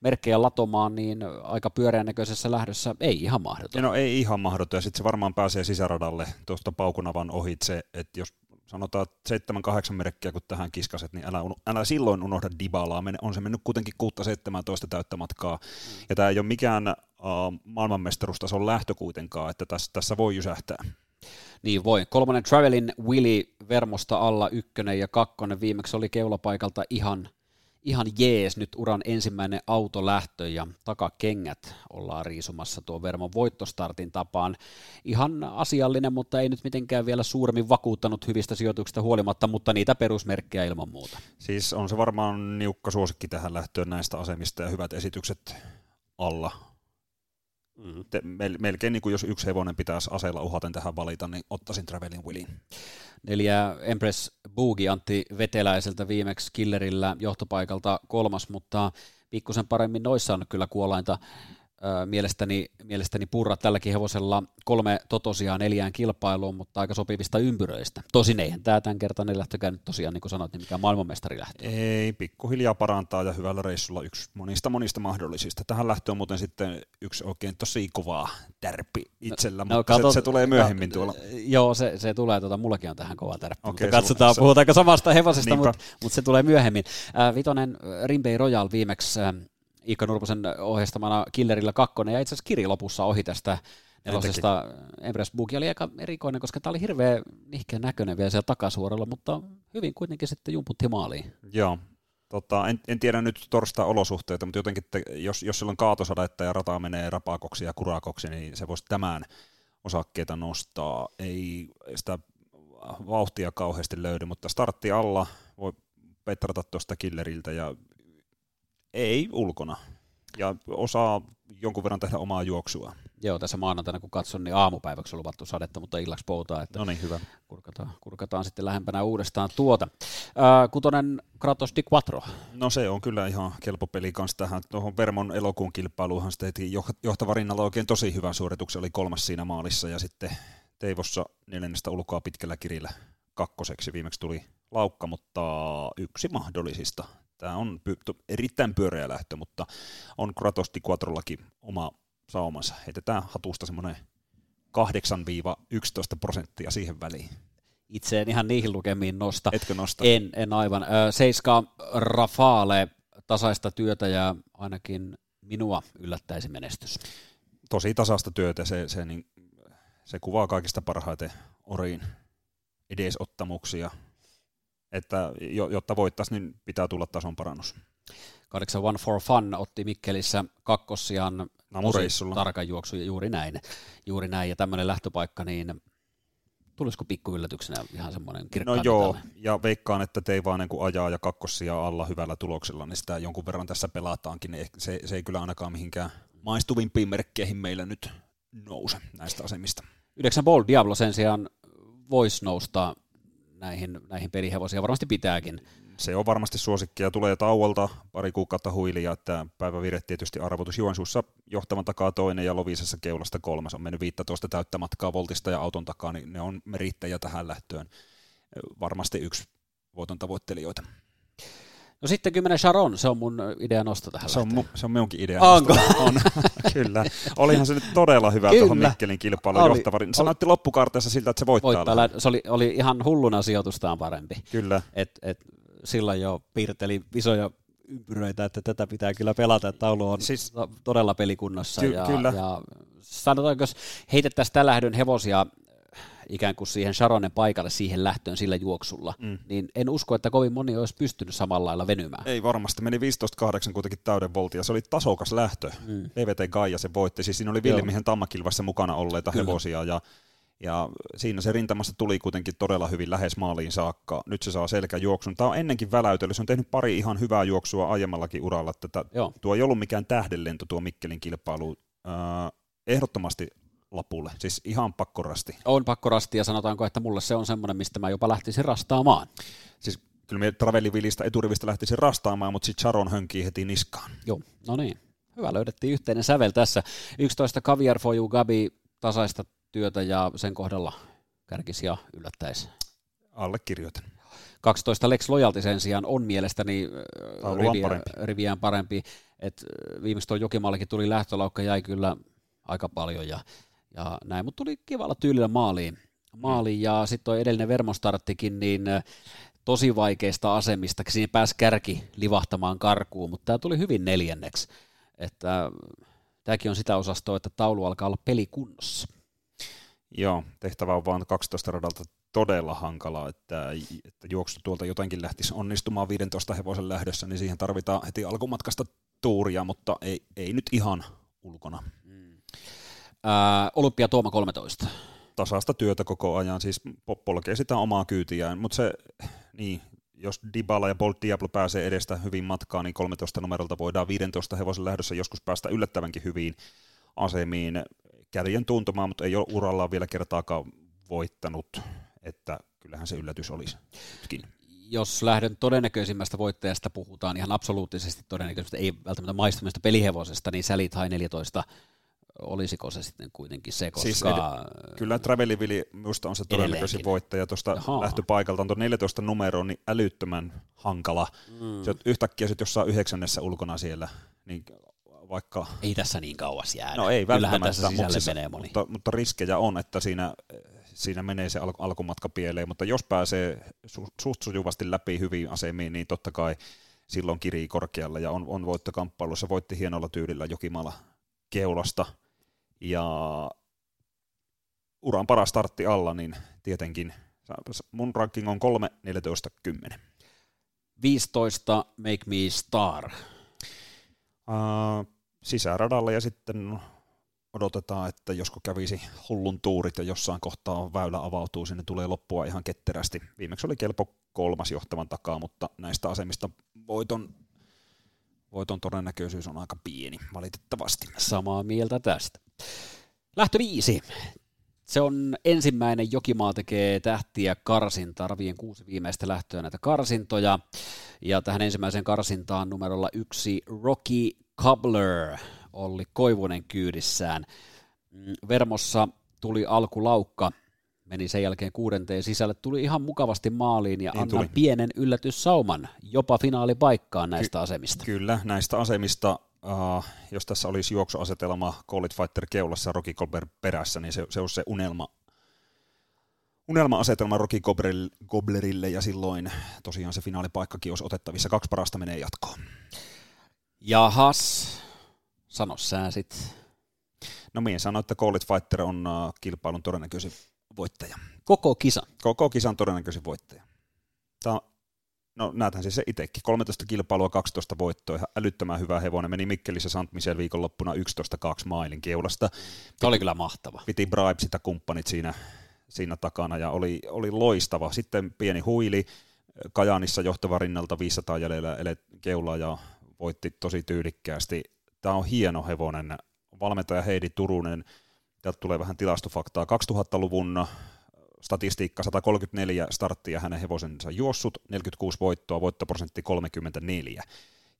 merkkejä latomaan, niin aika pyöreän näköisessä lähdössä ei ihan mahdoton. No ei ihan mahdoton, ja sitten se varmaan pääsee sisäradalle tuosta paukunavan ohitse, että jos sanotaan seitsemän kahdeksan merkkiä, kun tähän kiskaset, niin älä, älä silloin unohda Dybalaa. On se mennyt kuitenkin kuusi seitsemäntoista täyttä matkaa. Mm. Ja tämä ei ole mikään äh, maailmanmestaruustason lähtö kuitenkaan, että tässä, tässä voi jysähtää. Niin voi. Kolmannen Travelin Willy Vermosta alla ykkönen ja kakkonen. Viimeksi oli keulapaikalta ihan, ihan jees. Nyt uran ensimmäinen autolähtö ja takakengät ollaan riisumassa tuo Vermon voittostartin tapaan. Ihan asiallinen, mutta ei nyt mitenkään vielä suuremmin vakuuttanut hyvistä sijoituksista huolimatta, mutta niitä perusmerkkejä ilman muuta. Siis on se varmaan niukka suosikki tähän lähtöön näistä asemista ja hyvät esitykset alla. Mm-hmm. Te, melkein niin kuin jos yksi hevonen pitäisi aseella uhaten tähän valita, niin ottaisin Travelin Willin. Neljä Empress Boogie Antti Veteläiseltä viimeksi Killerillä johtopaikalta kolmas, mutta pikkusen paremmin noissa on kyllä kuolainta äh, mielestäni, mielestäni purra tälläkin hevosella kolme totosia neljään kilpailuun, mutta aika sopivista ympyröistä. Tosin eihän tämä tämän kertaan ei lähtökään nyt tosiaan, niin kuin sanoit, niin mikään maailmanmestari lähtö. Ei, pikkuhiljaa parantaa ja hyvällä reissulla yksi monista monista mahdollisista. Tähän lähtöön muuten sitten yksi oikein tosi kovaa tärppi itsellä, no, mutta katot, se, se tulee myöhemmin no, tuolla. Joo, se, se tulee, tuota, mullakin on tähän kova tärppi, okay, mutta katsotaan, se, puhutaanko samasta hevosesta, mutta mut se tulee myöhemmin. Äh, vitonen Rimbey Royal viimeksi äh, Iikka Nurposen ohjeistamana Killerillä kakkonen ja itse asiassa Kiri lopussa ohi tästä nelosesta. Empress Boogie oli aika erikoinen, koska tämä oli hirveän nihkeän näköinen vielä siellä takasuoralla, mutta hyvin kuitenkin sitten jumputti maaliin. Joo. Tota, en, en tiedä nyt torstain olosuhteita, mutta jotenkin, te, jos, jos sillä on kaatosadetta ja rataa menee rapaakoksi ja kuraakoksi, niin se voisi tämän osakkeita nostaa. Ei sitä vauhtia kauheasti löydy, mutta startti alla voi petrata tuosta Killeriltä ja ei ulkona. Ja osaa jonkun verran tehdä omaa juoksua. Joo, tässä maanantaina kun katson, niin aamupäiväksi on luvattu sadetta, mutta illaksi poutaa. No niin, hyvä. Kurkataan, kurkataan sitten lähempänä uudestaan tuota. Ää, kutonen Kratos di Quattro. No se on kyllä ihan kelpo peli kanssa tähän. Tuohon Vermon elokuun kilpailuunhan se teki johtava rinnalla oikein tosi hyvän suorituksen. Oli kolmas siinä maalissa ja sitten Teivossa neljännestä ulkoa pitkällä kirillä kakkoseksi. Viimeksi tuli laukka, mutta yksi mahdollisista. Tämä on erittäin pyöreä lähtö, mutta on Kratos di Quattrollakin oma saumansa. Heitetään hatusta semmoinen kahdeksan yksitoista prosenttia siihen väliin. Itse en ihan niihin lukemiin nosta. Etkö nosta? En, en aivan. Seiska Rafale, tasaista työtä ja ainakin minua yllättäisi menestys. Tosi tasaista työtä, se, se, niin, se kuvaa kaikista parhaiten oriin edesottamuksia. Että jotta voittaisiin, niin pitää tulla tason parannus. kahdeksan One for Fun otti Mikkelissä kakkossiaan tarkan juoksun, juuri näin. Juuri näin, ja tämmöinen lähtöpaikka, niin tulisiko pikku yllätyksenä ihan semmoinen kirkkaan? No joo, tälle? Ja veikkaan, että Teivainen kun ajaa ja kakkossiaan alla hyvällä tuloksella, niin sitä jonkun verran tässä pelataankin. Se, se ei kyllä ainakaan mihinkään maistuvimpiin merkkeihin meillä nyt nouse näistä asemista. yhdeksän Bold Diablo sen sijaan voisi nousta näihin, näihin pelihevosia varmasti pitääkin. Se on varmasti suosikki ja tulee tauolta pari kuukautta huilia, että päivävire tietysti arvotus Joensuussa johtavan takaa toinen ja Loviisassa keulasta kolmas. On mennyt viisitoista täyttä matkaa voltista ja auton takaa, niin ne on merittäjä tähän lähtöön. Varmasti yksi voiton tavoittelijoita. No sitten kymmenen Sharon, se on mun idea nosto tähän se lähtöön. On mu- se on minunkin idea nosto. On, kyllä. Olihan se nyt todella hyvä kyllä. Tuohon Mikkelin kilpailuun johtavariin. Se näytti loppukaarteessa siltä, että se voittaa. voittaa lä- se oli, oli ihan hulluna sijoitustaan parempi. Kyllä. Et, et, silloin jo piirteli isoja ympyröitä, että tätä pitää kyllä pelata, että taulu on siis todella pelikunnassa. Ky- ja, kyllä. Ja sanotaanko, jos heitettäisiin tämän lähdön hevosia ikään kuin siihen Sharonen paikalle, siihen lähtöön sillä juoksulla, mm. niin en usko, että kovin moni olisi pystynyt samalla lailla venymään. Ei varmasti, meni viisitoista kahdeksan kuitenkin täyden voltia, se oli tasokas lähtö, mm. E V T Gaia se voitti, siis siinä oli Villimiehen tammakilvassa mukana olleita Kyllä. hevosia, ja, ja siinä se rintamassa tuli kuitenkin todella hyvin lähes maaliin saakka, nyt se saa selkäjuoksun, tämä on ennenkin väläytellyt, se on tehnyt pari ihan hyvää juoksua aiemmallakin uralla, että tuo ei ollut mikään tähdenlento tuo Mikkelin kilpailu, äh, ehdottomasti lapulle. Siis ihan pakkorasti. On pakkorasti ja sanotaanko, että mulle se on semmoinen, mistä mä jopa lähtisin rastaamaan. Siis kyllä me Travelivilistä eturivistä lähtisin rastaamaan, mutta sitten Sharon hönkii heti niskaan. Joo, no niin. Hyvä, löydettiin yhteinen sävel tässä. yksitoista Caviar for you Gabi, tasaista työtä ja sen kohdalla kärkisiä yllättäisi. Allekirjoitan. kaksitoista Lex Lojalti sen sijaan on mielestäni riviä, parempi. riviään parempi. Et viimeksi tuon Jokimaallakin tuli lähtölaukka, jäi kyllä aika paljon ja, ja näin, mutta tuli kivalla tyylillä maaliin. maaliin. Ja sitten tuo edellinen Vermostarttikin, niin tosi vaikeista asemista, siinä pääsi kärki livahtamaan karkuun, mutta tämä tuli hyvin neljänneksi. Että tämäkin on sitä osastoa, että taulu alkaa olla pelikunnossa. Joo, tehtävä on vaan kaksitoista radalta todella hankalaa, että, että juoksu tuolta jotenkin lähtisi onnistumaan viidentoista hevosen lähdössä, niin siihen tarvitaan heti alkumatkasta tuuria, mutta ei, ei nyt ihan ulkona. Mm. Ää, Olympia Tuoma kolmetoista. Tasaista työtä koko ajan, siis polkee sitä omaa kyytiään, mutta se, niin, jos Dybala ja Bolt Diablo pääsee edestä hyvin matkaan, niin kolmetoista numerolta voidaan viidentoista hevosen lähdössä joskus päästä yllättävänkin hyviin asemiin kärjen tuntumaan, mutta ei ole urallaan vielä kertaakaan voittanut, että kyllähän se yllätys olisikin. Jos lähdön todennäköisimmästä voittajasta puhutaan ihan absoluuttisesti todennäköisestä, ei välttämättä maistumista pelihevosesta, niin Sally tai neljätoista, olisiko se sitten kuitenkin se, koska... Siis ed- kyllä Travelin Willy minusta on se todennäköisin voittaja tuosta lähtöpaikalta, on tuon neljätoista numeroon niin älyttömän hankala. Mm. Se on yhtäkkiä sitten jossain yhdeksännessä ulkona siellä, niin vaikka... Ei tässä niin kauas jäädä. No ei välttämättä, tässä mutta, se, mutta, mutta riskejä on, että siinä... Siinä menee se al- alkumatka pieleen, mutta jos pääsee su- suht sujuvasti läpi hyviin asemiin, niin totta kai silloin kirii korkealla ja on, on voittokamppailussa. Voitti hienolla tyylillä Jokimaalla keulasta ja uran paras startti alla, niin tietenkin mun ranking on kolme neljätoista kymmenen. viisitoista Make Me Star. Uh, sisäradalla ja sitten... Odotetaan, että josko kävisi hullun tuurit ja jossain kohtaa väylä avautuu, sinne tulee loppua ihan ketterästi. Viimeksi oli kelpo kolmas johtavan takaa, mutta näistä asemista voiton, voiton todennäköisyys on aika pieni, valitettavasti. Samaa mieltä tästä. Lähtö viisi. Se on ensimmäinen Jokimaa tekee tähtiä karsinta, ravien kuusi viimeistä lähtöä näitä karsintoja. Ja tähän ensimmäiseen karsintaan numerolla yksi Rocky Cobbler. Olli Koivunen kyydissään. Vermossa tuli alkulaukka, meni sen jälkeen kuudenteen sisälle, tuli ihan mukavasti maaliin ja niin annan tuli. Pienen yllätyssauman jopa finaalipaikkaan näistä Ky- asemista. Kyllä, näistä asemista, uh, jos tässä olisi juoksuasetelma Colt Fighter keulassa Rocky Gober perässä, niin se, se olisi se unelma, unelma-asetelma Rocky Goblerille ja silloin tosiaan se finaalipaikkakin olisi otettavissa. Kaksi parasta menee jatkoon. Jahas. Sano sä sit. No minä sanoin, että Colt Fighter on uh, kilpailun todennäköisin voittaja. Koko kisa? Koko kisan todennäköisin voittaja. Tää, no näethän siis se itsekin. kolmetoista kilpailua, kaksitoista voittoa. Ihan älyttömän hyvä hevonen. Meni Mikkelissä Santmiseen viikonloppuna yksitoista kaksi mailin keulasta. Se oli kyllä mahtava. Piti bribe sitä kumppanit siinä, siinä takana ja oli, oli loistava. Sitten pieni huili. Kajaanissa johtava rinnalta viisisataa jäljellä keulaa ja voitti tosi tyylikkäästi. Tämä on hieno hevonen, valmentaja Heidi Turunen, täältä tulee vähän tilastofaktaa, kaksituhattaluvun statistiikka sata kolmekymmentäneljä starttia hänen hevosensa juossut, neljäkymmentäkuusi voittoa, voittoprosentti kolmekymmentäneljä,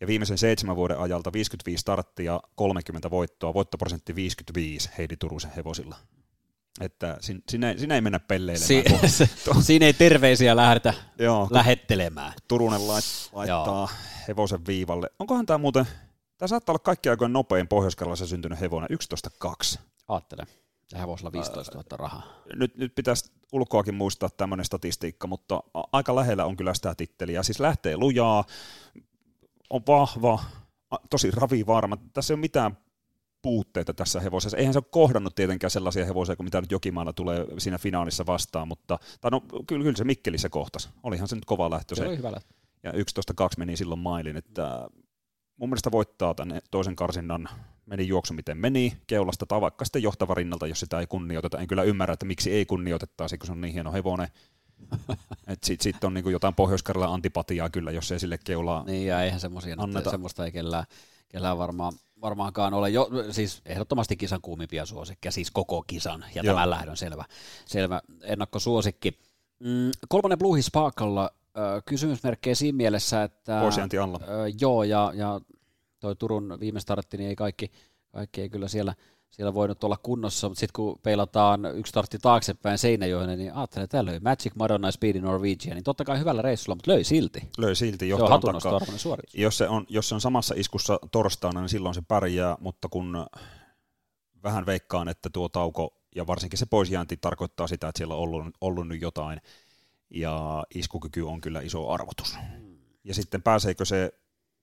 ja viimeisen seitsemän vuoden ajalta viisikymmentäviisi starttia, kolmekymmentä voittoa, voittoprosentti viisikymmentäviisi Heidi Turusen hevosilla. Että sin, sinä, sinä ei mennä pelleilemään. Si- siinä ei terveisiä lähdetä Joo, lähettelemään. Turunen lait, laittaa Joo. hevosen viivalle. Onkohan tämä muuten... Tämä saattaa olla kaikkien aikojen nopein Pohjois-Karjalassa syntynyt hevonen, yksitoista kaksi. Aattele, tähän voisi olla viisitoistatuhatta rahaa. Nyt, nyt pitäisi ulkoakin muistaa tämmöinen statistiikka, mutta aika lähellä on kyllä sitä titteliä. Siis lähtee lujaa, on vahva, tosi ravivarma. Tässä ei ole mitään puutteita tässä hevosessa. Eihän se ole kohdannut tietenkään sellaisia hevosia, kuin mitä nyt Jokimaalla tulee siinä finaalissa vastaan, mutta tai no, kyllä, kyllä se Mikkelissä kohtasi. Olihan se nyt kova lähtö. Se oli hyvä lähtö. Ja yksitoista kaksi meni silloin mailin, että... Mun mielestä voittaa tänne toisen karsinnan, meni juoksu miten meni, keulasta tai vaikka sitten johtava rinnalta, jos sitä ei kunnioiteta. En kyllä ymmärrä, että miksi ei kunnioitettaisi, kun se on niin hieno hevonen. Sitten sit on niinku jotain Pohjois-Karjalan antipatiaa kyllä, jos ei sille keulaa niin, ja eihän anneta. Semmoista ei kellään, kellään varmaan, varmaankaan ole. Jo, siis ehdottomasti kisan kuumimpia suosikkia, siis koko kisan, ja Joo. tämän lähdön selvä, selvä ennakkosuosikki. Mm, kolmannen Blue Sparkalla. Kysymysmerkkejä siinä mielessä, että öö, joo, ja, ja toi Turun viime startti, niin ei kaikki, kaikki ei kyllä siellä siellä voinut olla kunnossa, mutta sitten kun peilataan yksi startti taaksepäin Seinäjoen, niin ajattelee, että tämä löi Magic Madonna Speedy Norwegian, niin totta kai hyvällä reissulla, mutta löi silti. Löi silti, johtajan takaa. Jos se on, jos se on samassa iskussa torstaina, niin silloin se pärjää, mutta kun vähän veikkaan, että tuo tauko ja varsinkin se poisjäänti tarkoittaa sitä, että siellä on ollut, ollut nyt jotain, ja iskukyky on kyllä iso arvotus. Ja sitten pääseekö se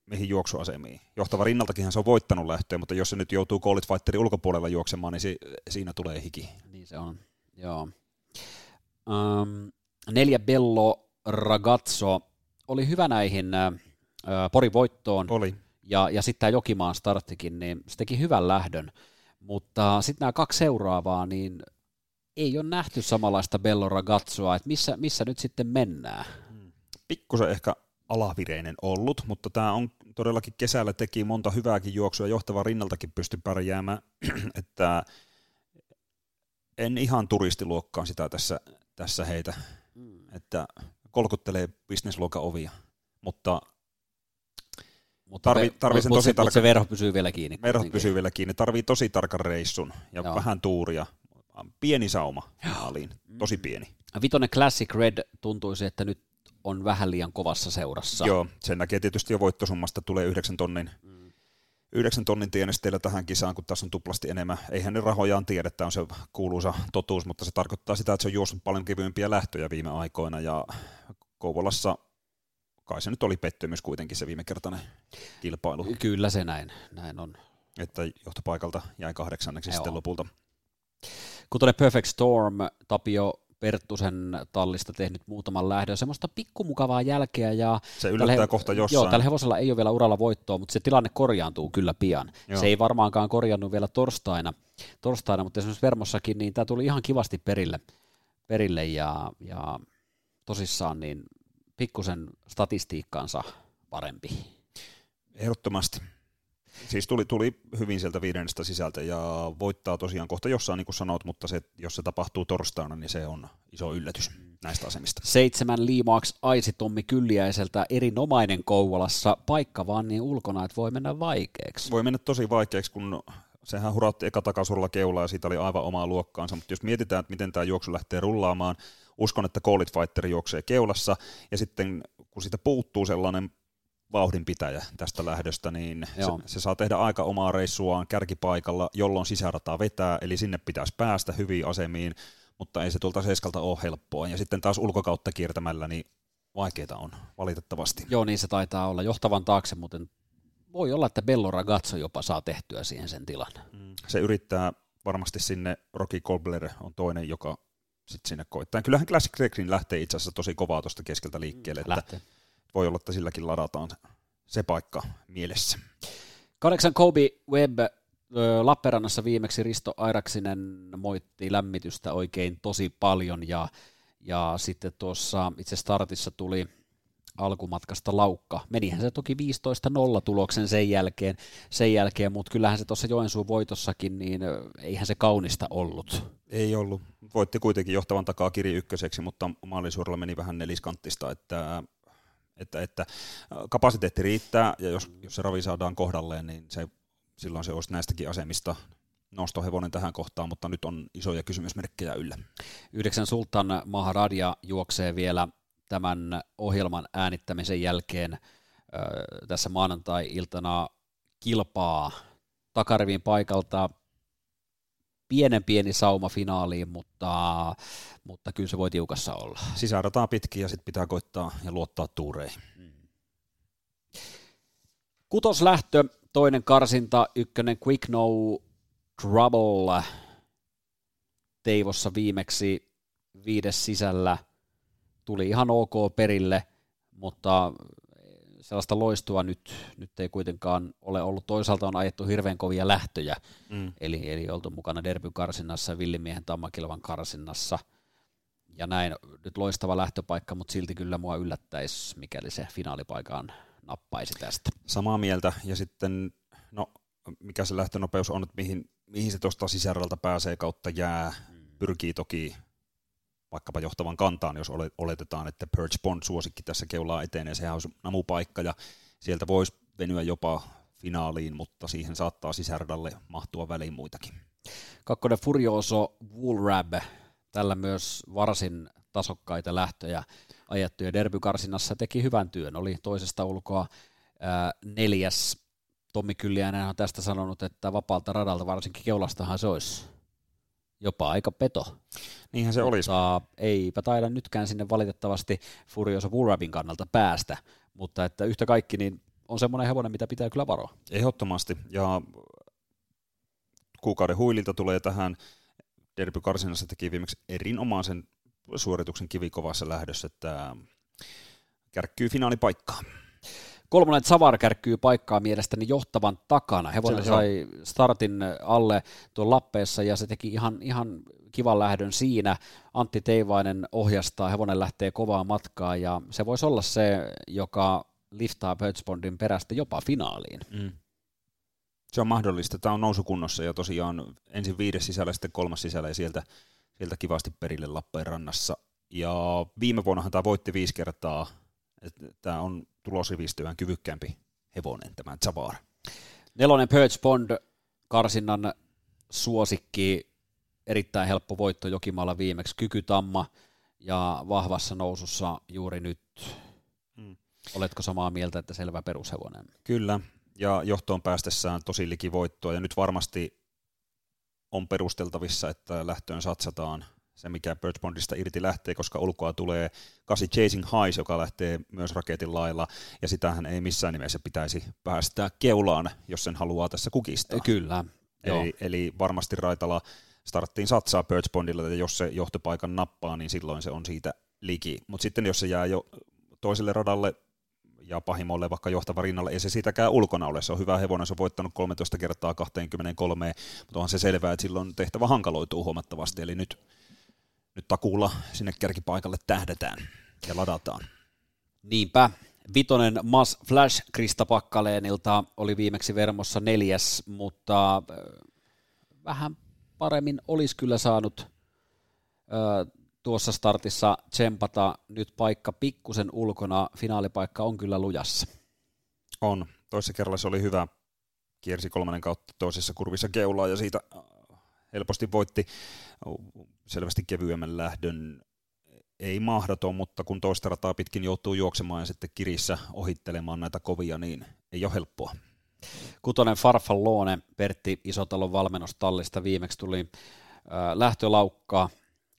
mihin juoksuasemiin? Johtava rinnaltakinhan se on voittanut lähtöä, mutta jos se nyt joutuu Goalit Fighterin ulkopuolella juoksemaan, niin si- siinä tulee hiki. Niin se on, joo. Ähm, neljä Bello Ragazzo oli hyvä näihin äh, Porin voittoon. Oli. Ja, ja sitten tämä Jokimaan starttikin, niin se teki hyvän lähdön. Mutta sitten nämä kaksi seuraavaa, niin ei ole nähty samanlaista Bello Ragazzoa, että missä, missä nyt sitten mennään? Pikkusen ehkä alavireinen ollut, mutta tämä on todellakin kesällä teki monta hyvääkin juoksua, johtava rinnaltakin pystyi pärjäämään, että en ihan turistiluokkaan sitä tässä, tässä heitä, mm. että kolkuttelee bisnesluokan ovia, mutta Mutta, tarvi, tarvi sen mut, tosi mut, tarkan, mut se verho pysyy vielä kiinni. Verho niin pysyy vielä kiinni, tarvii tosi tarkan reissun ja joo. Vähän tuuria. Pieni sauma maaliin, tosi pieni. Vitonen Classic Red tuntuisi, että nyt on vähän liian kovassa seurassa. Joo, sen näkee tietysti jo voittosummasta, tulee yhdeksän tonnin, mm. yhdeksän tonnin tienesteillä tähän kisaan, kun tässä on tuplasti enemmän. Eihän ne rahojaan tiedä, tämä on se kuuluisa totuus, mutta se tarkoittaa sitä, että se on juossut paljon kevyempiä lähtöjä viime aikoina ja Kouvolassa kai se nyt oli pettymys kuitenkin se viimekertainen kilpailu. Kyllä se näin, näin on. Että johtopaikalta jäi kahdeksanneksi sitten lopulta. Kun tuonne Perfect Storm, Tapio Perttusen tallista tehnyt muutaman lähdön, semmoista pikkumukavaa jälkeä. Ja se yllättää he... kohta jossain. Joo, tällä hevosella ei ole vielä uralla voittoa, mutta se tilanne korjaantuu kyllä pian. Joo. Se ei varmaankaan korjaannut vielä torstaina, torstaina mutta esimerkiksi Vermossakin, niin tämä tuli ihan kivasti perille, perille ja, ja tosissaan niin pikkusen statistiikkaansa parempi. Ehdottomasti. Siis tuli, tuli hyvin sieltä viidennestä sisältä ja voittaa tosiaan kohta jossain, niin kuin sanot, mutta se, jos se tapahtuu torstaina, niin se on iso yllätys näistä asemista. Seitsemän liimaaksi Aisi Tommi Kylliäiseltä, erinomainen Kouvolassa, paikka vaan niin ulkona, että voi mennä vaikeaksi. Voi mennä tosi vaikeaksi, kun sehän hurautti eka takasuralla keulaa ja siitä oli aivan omaa luokkaansa, mutta jos mietitään, että miten tämä juoksu lähtee rullaamaan, uskon, että Goalit Fighter juoksee keulassa ja sitten kun siitä puuttuu sellainen vauhdinpitäjä tästä lähdöstä, niin se, se saa tehdä aika omaa reissuaan kärkipaikalla, jolloin sisärataa vetää, eli sinne pitäisi päästä hyviin asemiin, mutta ei se tuolta seiskalta ole helppoa. Ja sitten taas ulkokautta kiertämällä, niin vaikeita on valitettavasti. Joo, niin se taitaa olla. Johtavan taakse muuten voi olla, että Bello Ragazzo jopa saa tehtyä siihen sen tilan. Mm. Se yrittää varmasti sinne, Rocky Goldblader on toinen, joka sitten sinne koittaa. Kyllähän Classic Gregrin lähtee itse asiassa tosi kovaa tuosta keskeltä liikkeelle, mm, että voi olla, että silläkin ladataan se paikka mielessä. Kahdeksan Kobe Webb Lappeenrannassa viimeksi Risto Airaksinen moitti lämmitystä oikein tosi paljon ja, ja sitten tuossa itse startissa tuli alkumatkasta laukka. Menihän se toki viisitoista nolla tuloksen sen jälkeen, sen jälkeen, mutta kyllähän se tuossa Joensuun voitossakin, niin eihän se kaunista ollut. Ei ollut. Voitti kuitenkin johtavan takaa Kiri ykköseksi, mutta maalisuudella meni vähän neliskanttista, että Että, että kapasiteetti riittää, ja jos, jos se ravi saadaan kohdalleen, niin se, silloin se olisi näistäkin asemista nostohevonen tähän kohtaan, mutta nyt on isoja kysymysmerkkejä yllä. Yhdeksän Sultan Maharadia juoksee vielä tämän ohjelman äänittämisen jälkeen äh, tässä maanantai-iltana kilpaa takarivin paikalta. Pienen pieni sauma finaaliin, mutta, mutta kyllä se voi tiukassa olla. Sisärataa pitkin ja sitten pitää koittaa ja luottaa tuureihin. Mm. Kutos lähtö, toinen karsinta, ykkönen Quick No Trouble Teivossa viimeksi, viides sisällä tuli ihan ok perille, mutta sellaista loistua nyt, nyt ei kuitenkaan ole ollut. Toisaalta on ajettu hirveän kovia lähtöjä, mm. eli, eli oltu mukana derbykarsinnassa, villimiehen tammakilvan karsinnassa, ja näin nyt loistava lähtöpaikka, mutta silti kyllä mua yllättäisi, mikäli se finaalipaikaan nappaisi tästä. Samaa mieltä, ja sitten, no, mikä se lähtönopeus on, että mihin, mihin se tuosta sisäralta pääsee kautta jää, mm. pyrkii toki vaikkapa johtavan kantaan, jos oletetaan, että Perch Pond suosikki tässä keulaa eteen, ja sehän on namupaikka, ja sieltä voisi venyä jopa finaaliin, mutta siihen saattaa sisärdalle mahtua väliin muitakin. Kakkonen Furioso Woolrab, tällä myös varsin tasokkaita lähtöjä ajettu ja derbykarsinassa teki hyvän työn, oli toisesta ulkoa ää, neljäs. Tommi Kylliäinen on tästä sanonut, että vapaalta radalta, varsinkin keulastahan se olisi jopa aika peto. Niinhän se olisi. Eipä taida nytkään sinne valitettavasti Furiosa Bullrabin kannalta päästä, mutta että yhtä kaikki niin on semmoinen hevonen, mitä pitää kyllä varoa. Ehdottomasti, ja kuukauden huililta tulee tähän. Derby karsinassa teki viimeksi erinomaisen suorituksen kivikovassa lähdössä, että kärkkyy finaalipaikkaa. Kolmonen Savar kärkkyy paikkaa mielestäni johtavan takana. Hevonen sai startin alle tuon Lappeessa ja se teki ihan, ihan kivan lähdön siinä. Antti Teivainen ohjastaa, hevonen lähtee kovaa matkaa ja se voisi olla se, joka liftaa Perch Pondin perästä jopa finaaliin. Mm. Se on mahdollista. Tämä on nousukunnossa ja tosiaan ensin viides sisällä, sitten kolmas sisällä ja sieltä, sieltä kivasti perille Lappeenrannassa. Ja viime vuonnahan tämä voitti viisi kertaa. Tämä on tulosrivistyvän kyvykkäämpi hevonen, tämä Zavar. Nelonen Perch Pond, karsinnan suosikki, erittäin helppo voitto Jokimaalla viimeksi. Kykytamma ja vahvassa nousussa juuri nyt. Hmm. Oletko samaa mieltä, että selvä perushevonen? Kyllä, ja johtoon päästessään tosi likivoittoa, ja nyt varmasti on perusteltavissa, että lähtöön satsataan. Se, mikä Perch Pondista irti lähtee, koska ulkoa tulee kasi Chasing Highs, joka lähtee myös raketin lailla, ja sitähän ei missään nimessä pitäisi päästää keulaan, jos sen haluaa tässä kukistaa. Kyllä. Eli, eli varmasti Raitala starttiin satsaa Perch Pondilla, ja jos se johtopaikan nappaa, niin silloin se on siitä liki. Mutta sitten jos se jää jo toiselle radalle ja pahimolle vaikka johtava rinnalle, ei se siitäkään ulkona ole. Se on hyvä hevonen, se on voittanut kolmetoista kertaa kaksikymmentäkolme, mutta onhan se selvää, että silloin tehtävä hankaloituu huomattavasti, eli nyt Nyt takuulla sinne kärkipaikalle tähdätään ja ladataan. Niinpä. Vitonen Mas Flash Krista Pakkaleenilta oli viimeksi Vermossa neljäs, mutta vähän paremmin olisi kyllä saanut ö, tuossa startissa tsempata. Nyt paikka pikkusen ulkona, finaalipaikka on kyllä lujassa. On. Toisessa kerralla se oli hyvä. Kiersi kolmannen kautta toisessa kurvissa keulaa ja siitä helposti voitti selvästi kevyemmän lähdön, ei mahdoton, mutta kun toista rataa pitkin joutuu juoksemaan ja sitten kirissä ohittelemaan näitä kovia, niin ei ole helppoa. Kutonen Farfallone, Pertti Isotalon valmennustallista, viimeksi tuli lähtölaukkaa,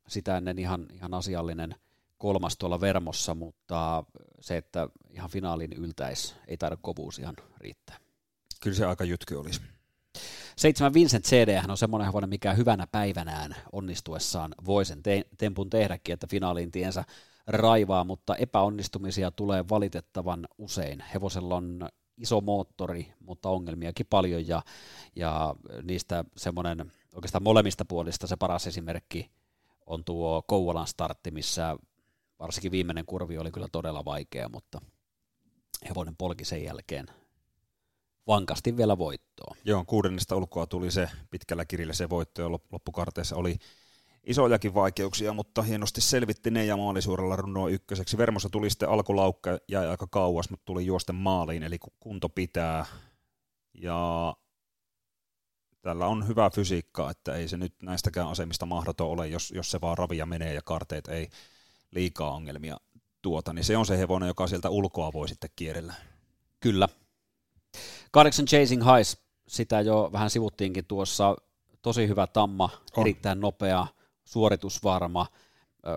sitä ennen ihan, ihan asiallinen kolmas tuolla Vermossa, mutta se, että ihan finaaliin yltäisi, ei taida kovuus ihan riittää. Kyllä se aika jytky olisi. Seitsemän Vincent C D on semmoinen hevonen, mikä hyvänä päivänään onnistuessaan voi sen te- tempun tehdäkin, että finaaliin tiensä raivaa, mutta epäonnistumisia tulee valitettavan usein. Hevosella on iso moottori, mutta ongelmiakin paljon ja, ja niistä semmoinen oikeastaan molemmista puolista se paras esimerkki on tuo Kouvolan startti, missä varsinkin viimeinen kurvi oli kyllä todella vaikea, mutta hevonen polki sen jälkeen vankasti vielä voittoon. Joo, kuudennesta ulkoa tuli se pitkällä kirillä se voitto, ja loppukarteessa oli isojakin vaikeuksia, mutta hienosti selvitti ne ja maalisuoralla runnoa ykköseksi. Vermossa tuli sitten alkulaukka, jäi aika kauas, mutta tuli juosten maaliin, eli kunto pitää. Ja tällä on hyvä fysiikka, että ei se nyt näistäkään asemista mahdoton ole, jos, jos se vaan ravia menee ja karteet ei liikaa ongelmia tuota, niin se on se hevonen, joka sieltä ulkoa voi sitten kierrellä. Kyllä. Kahdeksan Chasing Highs, sitä jo vähän sivuttiinkin tuossa, tosi hyvä tamma, on erittäin nopea, suoritusvarma,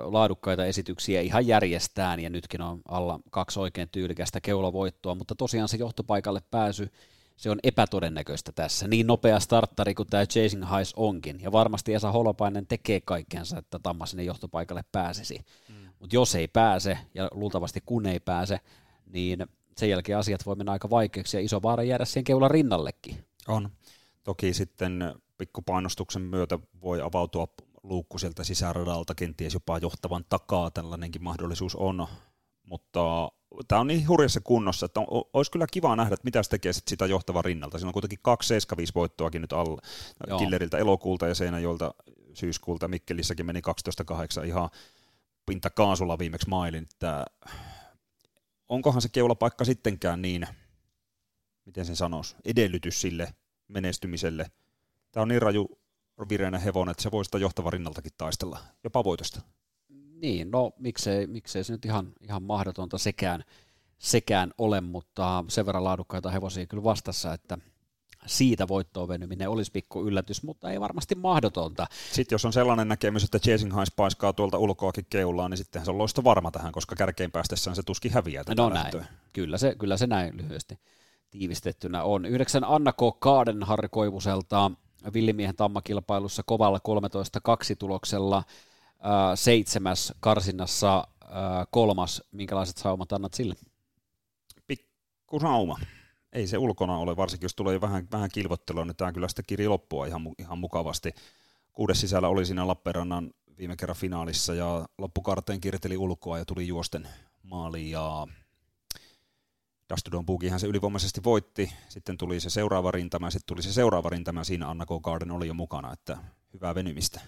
laadukkaita esityksiä ihan järjestään ja nytkin on alla kaksi oikein tyylikästä keulavoittoa, mutta tosiaan se johtopaikalle pääsy, se on epätodennäköistä tässä, niin nopea starttari kuin tämä Chasing Highs onkin ja varmasti Esa Holopainen tekee kaikkensa, että tamma sinne johtopaikalle pääsisi, mm. mutta jos ei pääse ja luultavasti kun ei pääse, niin sen jälkeen asiat voi mennä aika vaikeaksi ja iso vaara jäädä siihen keulan rinnallekin. On. Toki sitten pikkupainostuksen myötä voi avautua luukku sieltä sisäradalta, kenties jopa johtavan takaa, tällainenkin mahdollisuus on, mutta tämä on niin hurjassa kunnossa, että olisi kyllä kiva nähdä, että mitä se tekee sit sitä johtavan rinnalta. Siinä on kuitenkin kaksi seitsemän viisi voittoakin nyt alla. Joo. Killeriltä elokuulta ja Seinäjoelta syyskuulta. Mikkelissäkin meni kaksitoista kahdeksan ihan pintakaasulla viimeksi mailin, että onkohan se keulapaikka sittenkään niin, miten sen sanoisi, edellytys sille menestymiselle. Tämä on niin raju, vireinen hevonen, että se voi sitä johtavarinnaltakin taistella, jopa voitosta. Niin, no miksei, miksei se nyt ihan, ihan mahdotonta sekään, sekään ole, mutta sen verran laadukkaita hevosia kyllä vastassa, että siitä voittoon venyminen olisi pikku yllätys, mutta ei varmasti mahdotonta. Sitten jos on sellainen näkemys, että Chasing Highs paiskaa tuolta ulkoakin keulaan, niin sittenhän se on loisto varma tähän, koska kärkeen päästessään se tuskin häviää. No näin, kyllä se, kyllä se näin lyhyesti tiivistettynä on. yhdeksän Anna K. Kaaden Harri Koivuselta villimiehen tammakilpailussa kovalla kolmetoista kaksi tuloksella, ää, seitsemäs karsinnassa, ää, kolmas. Minkälaiset saumat annat sille? Pikku sauma. Ei se ulkona ole, varsinkin jos tulee vähän, vähän kilvottelua, niin tämä kyllä sitä kiri loppua ihan, ihan mukavasti. Kuudes sisällä oli siinä Lappeenrannan viime kerran finaalissa ja loppukarteen kirteli ulkoa ja tuli juosten maaliin ja Dastudon Puukihan se ylivoimaisesti voitti. Sitten tuli se seuraava rintama ja sitten tuli se seuraava rintama siinä Anna K. Garden oli jo mukana, että hyvää venymistä.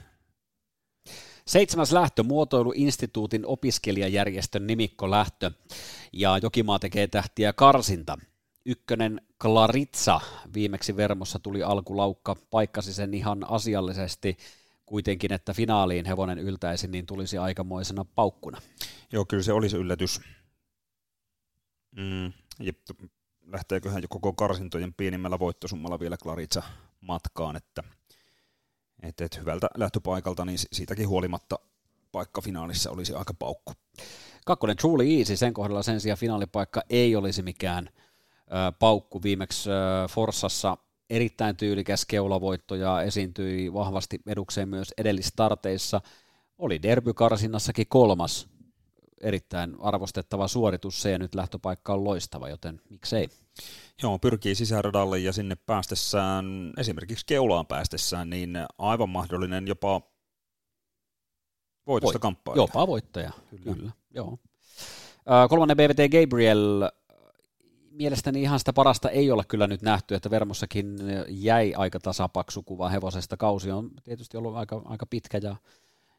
Seitsemäs lähtö, muotoiluinstituutin opiskelijajärjestön nimikkolähtö ja Jokimaa tekee tähtiä karsinta. Ykkönen Klaritsa, viimeksi Vermossa tuli alkulaukka, paikkasi sen ihan asiallisesti kuitenkin, että finaaliin hevonen yltäisi, niin tulisi aikamoisena paukkuna. Joo, kyllä se oli se yllätys. Mm, jep, lähteeköhän jo koko karsintojen pienimmällä voittosummalla vielä Klaritsa matkaan, että et, et hyvältä lähtöpaikalta, niin siitäkin huolimatta paikka finaalissa olisi aika paukku. Kakkonen Julie Easy, sen kohdalla sen sijaan finaalipaikka ei olisi mikään paukku. Viimeksi Forssassa erittäin tyylikäs keulavoitto ja esiintyi vahvasti edukseen myös edellistarteissa. Oli derbykarsinnassakin kolmas, erittäin arvostettava suoritus se ja nyt lähtöpaikka on loistava, joten miksei. Joo, pyrkii sisäradalle ja sinne päästessään, esimerkiksi keulaan päästessään, niin aivan mahdollinen jopa voitosta Voit, kamppailija. Jopa voittaja, kyllä. kyllä. Joo. Kolmannen B V T Gabriel. Mielestäni ihan sitä parasta ei ole kyllä nyt nähty, että Vermossakin jäi aika tasapaksu kuva hevosesta. Kausi on tietysti ollut aika, aika pitkä ja,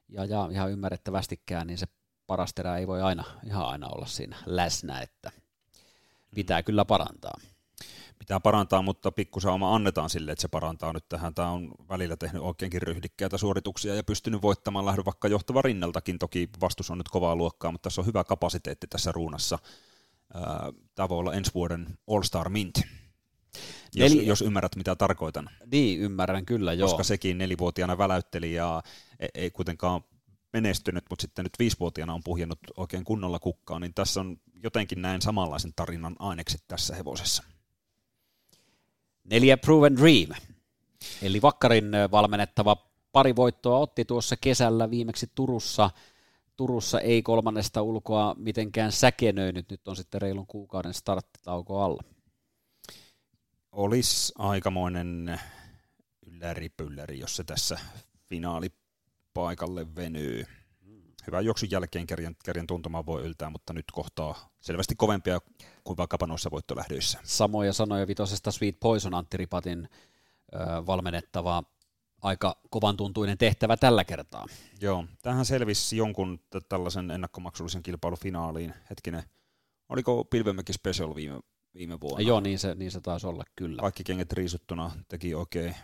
ja, ja ihan ymmärrettävästikään, niin se paras terä ei voi aina, ihan aina olla siinä läsnä, että pitää kyllä parantaa. Pitää parantaa, mutta pikkusauma annetaan sille, että se parantaa nyt tähän. Tämä on välillä tehnyt oikeinkin ryhdikkäitä suorituksia ja pystynyt voittamaan lähdön vaikka johtava rinnaltakin. Toki vastus on nyt kovaa luokkaa, mutta tässä on hyvä kapasiteetti tässä ruunassa. Tämä voi olla ensi vuoden All-Star Mint, jos, Neli... jos ymmärrät mitä tarkoitan. Niin, ymmärrän kyllä, joo. Koska sekin nelivuotiaana väläytteli ja ei kuitenkaan menestynyt, mutta sitten nyt viisivuotiaana on puhjennut oikein kunnolla kukkaan, niin tässä on jotenkin näin samanlaisen tarinan ainekset tässä hevosessa. Neljä Proven Dream, eli Vakkarin valmennettava pari voittoa otti tuossa kesällä viimeksi Turussa. Turussa ei kolmannesta ulkoa mitenkään säkenöinyt, nyt on sitten reilun kuukauden starttitauko alla. Olisi aikamoinen ylläripylläri, jos se tässä finaalipaikalle venyy. Hyvän juoksun jälkeen kerjen, kerjen tuntumaan voi yltää, mutta nyt kohtaa selvästi kovempia kuin vaikkapa noissa voittolähdöissä. Samoja sanoja vitosesta Sweet Poison Antti Ripatin ö, valmennettavaa. Aika kovan tuntuinen tehtävä tällä kertaa. Joo, tämähän selvisi jonkun t- tällaisen ennakkomaksullisen kilpailufinaaliin. Hetkinen, oliko Pilvemäki Special viime, viime vuonna? Joo, niin se, niin se taisi olla, kyllä. Kaikki kengät riisuttuna teki oikein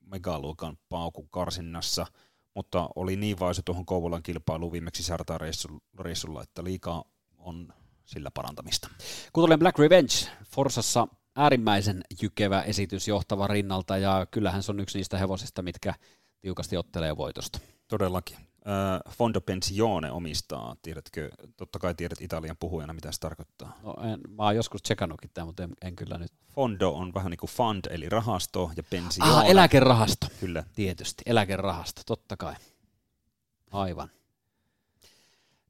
megaluokan paukun karsinnassa, mutta oli niin vaisu tuohon Kouvolan kilpailuun viimeksi särtään reissulla, että liikaa on sillä parantamista. Kutolen Black Revenge Forssassa. Äärimmäisen jykevä esitys johtava rinnalta, ja kyllähän se on yksi niistä hevosista, mitkä tiukasti ottelee voitosta. Todellakin. Äh, Fondo Pensione omistaa, tiedätkö, totta kai tiedät Italian puhujana, mitä se tarkoittaa. No en, mä oon joskus tsekannutkin tämä, mutta en, en kyllä nyt. Fondo on vähän niin kuin fund, eli rahasto, ja pensione. Ah, eläkerahasto. Kyllä. Tietysti, eläkerahasto, totta kai. Aivan.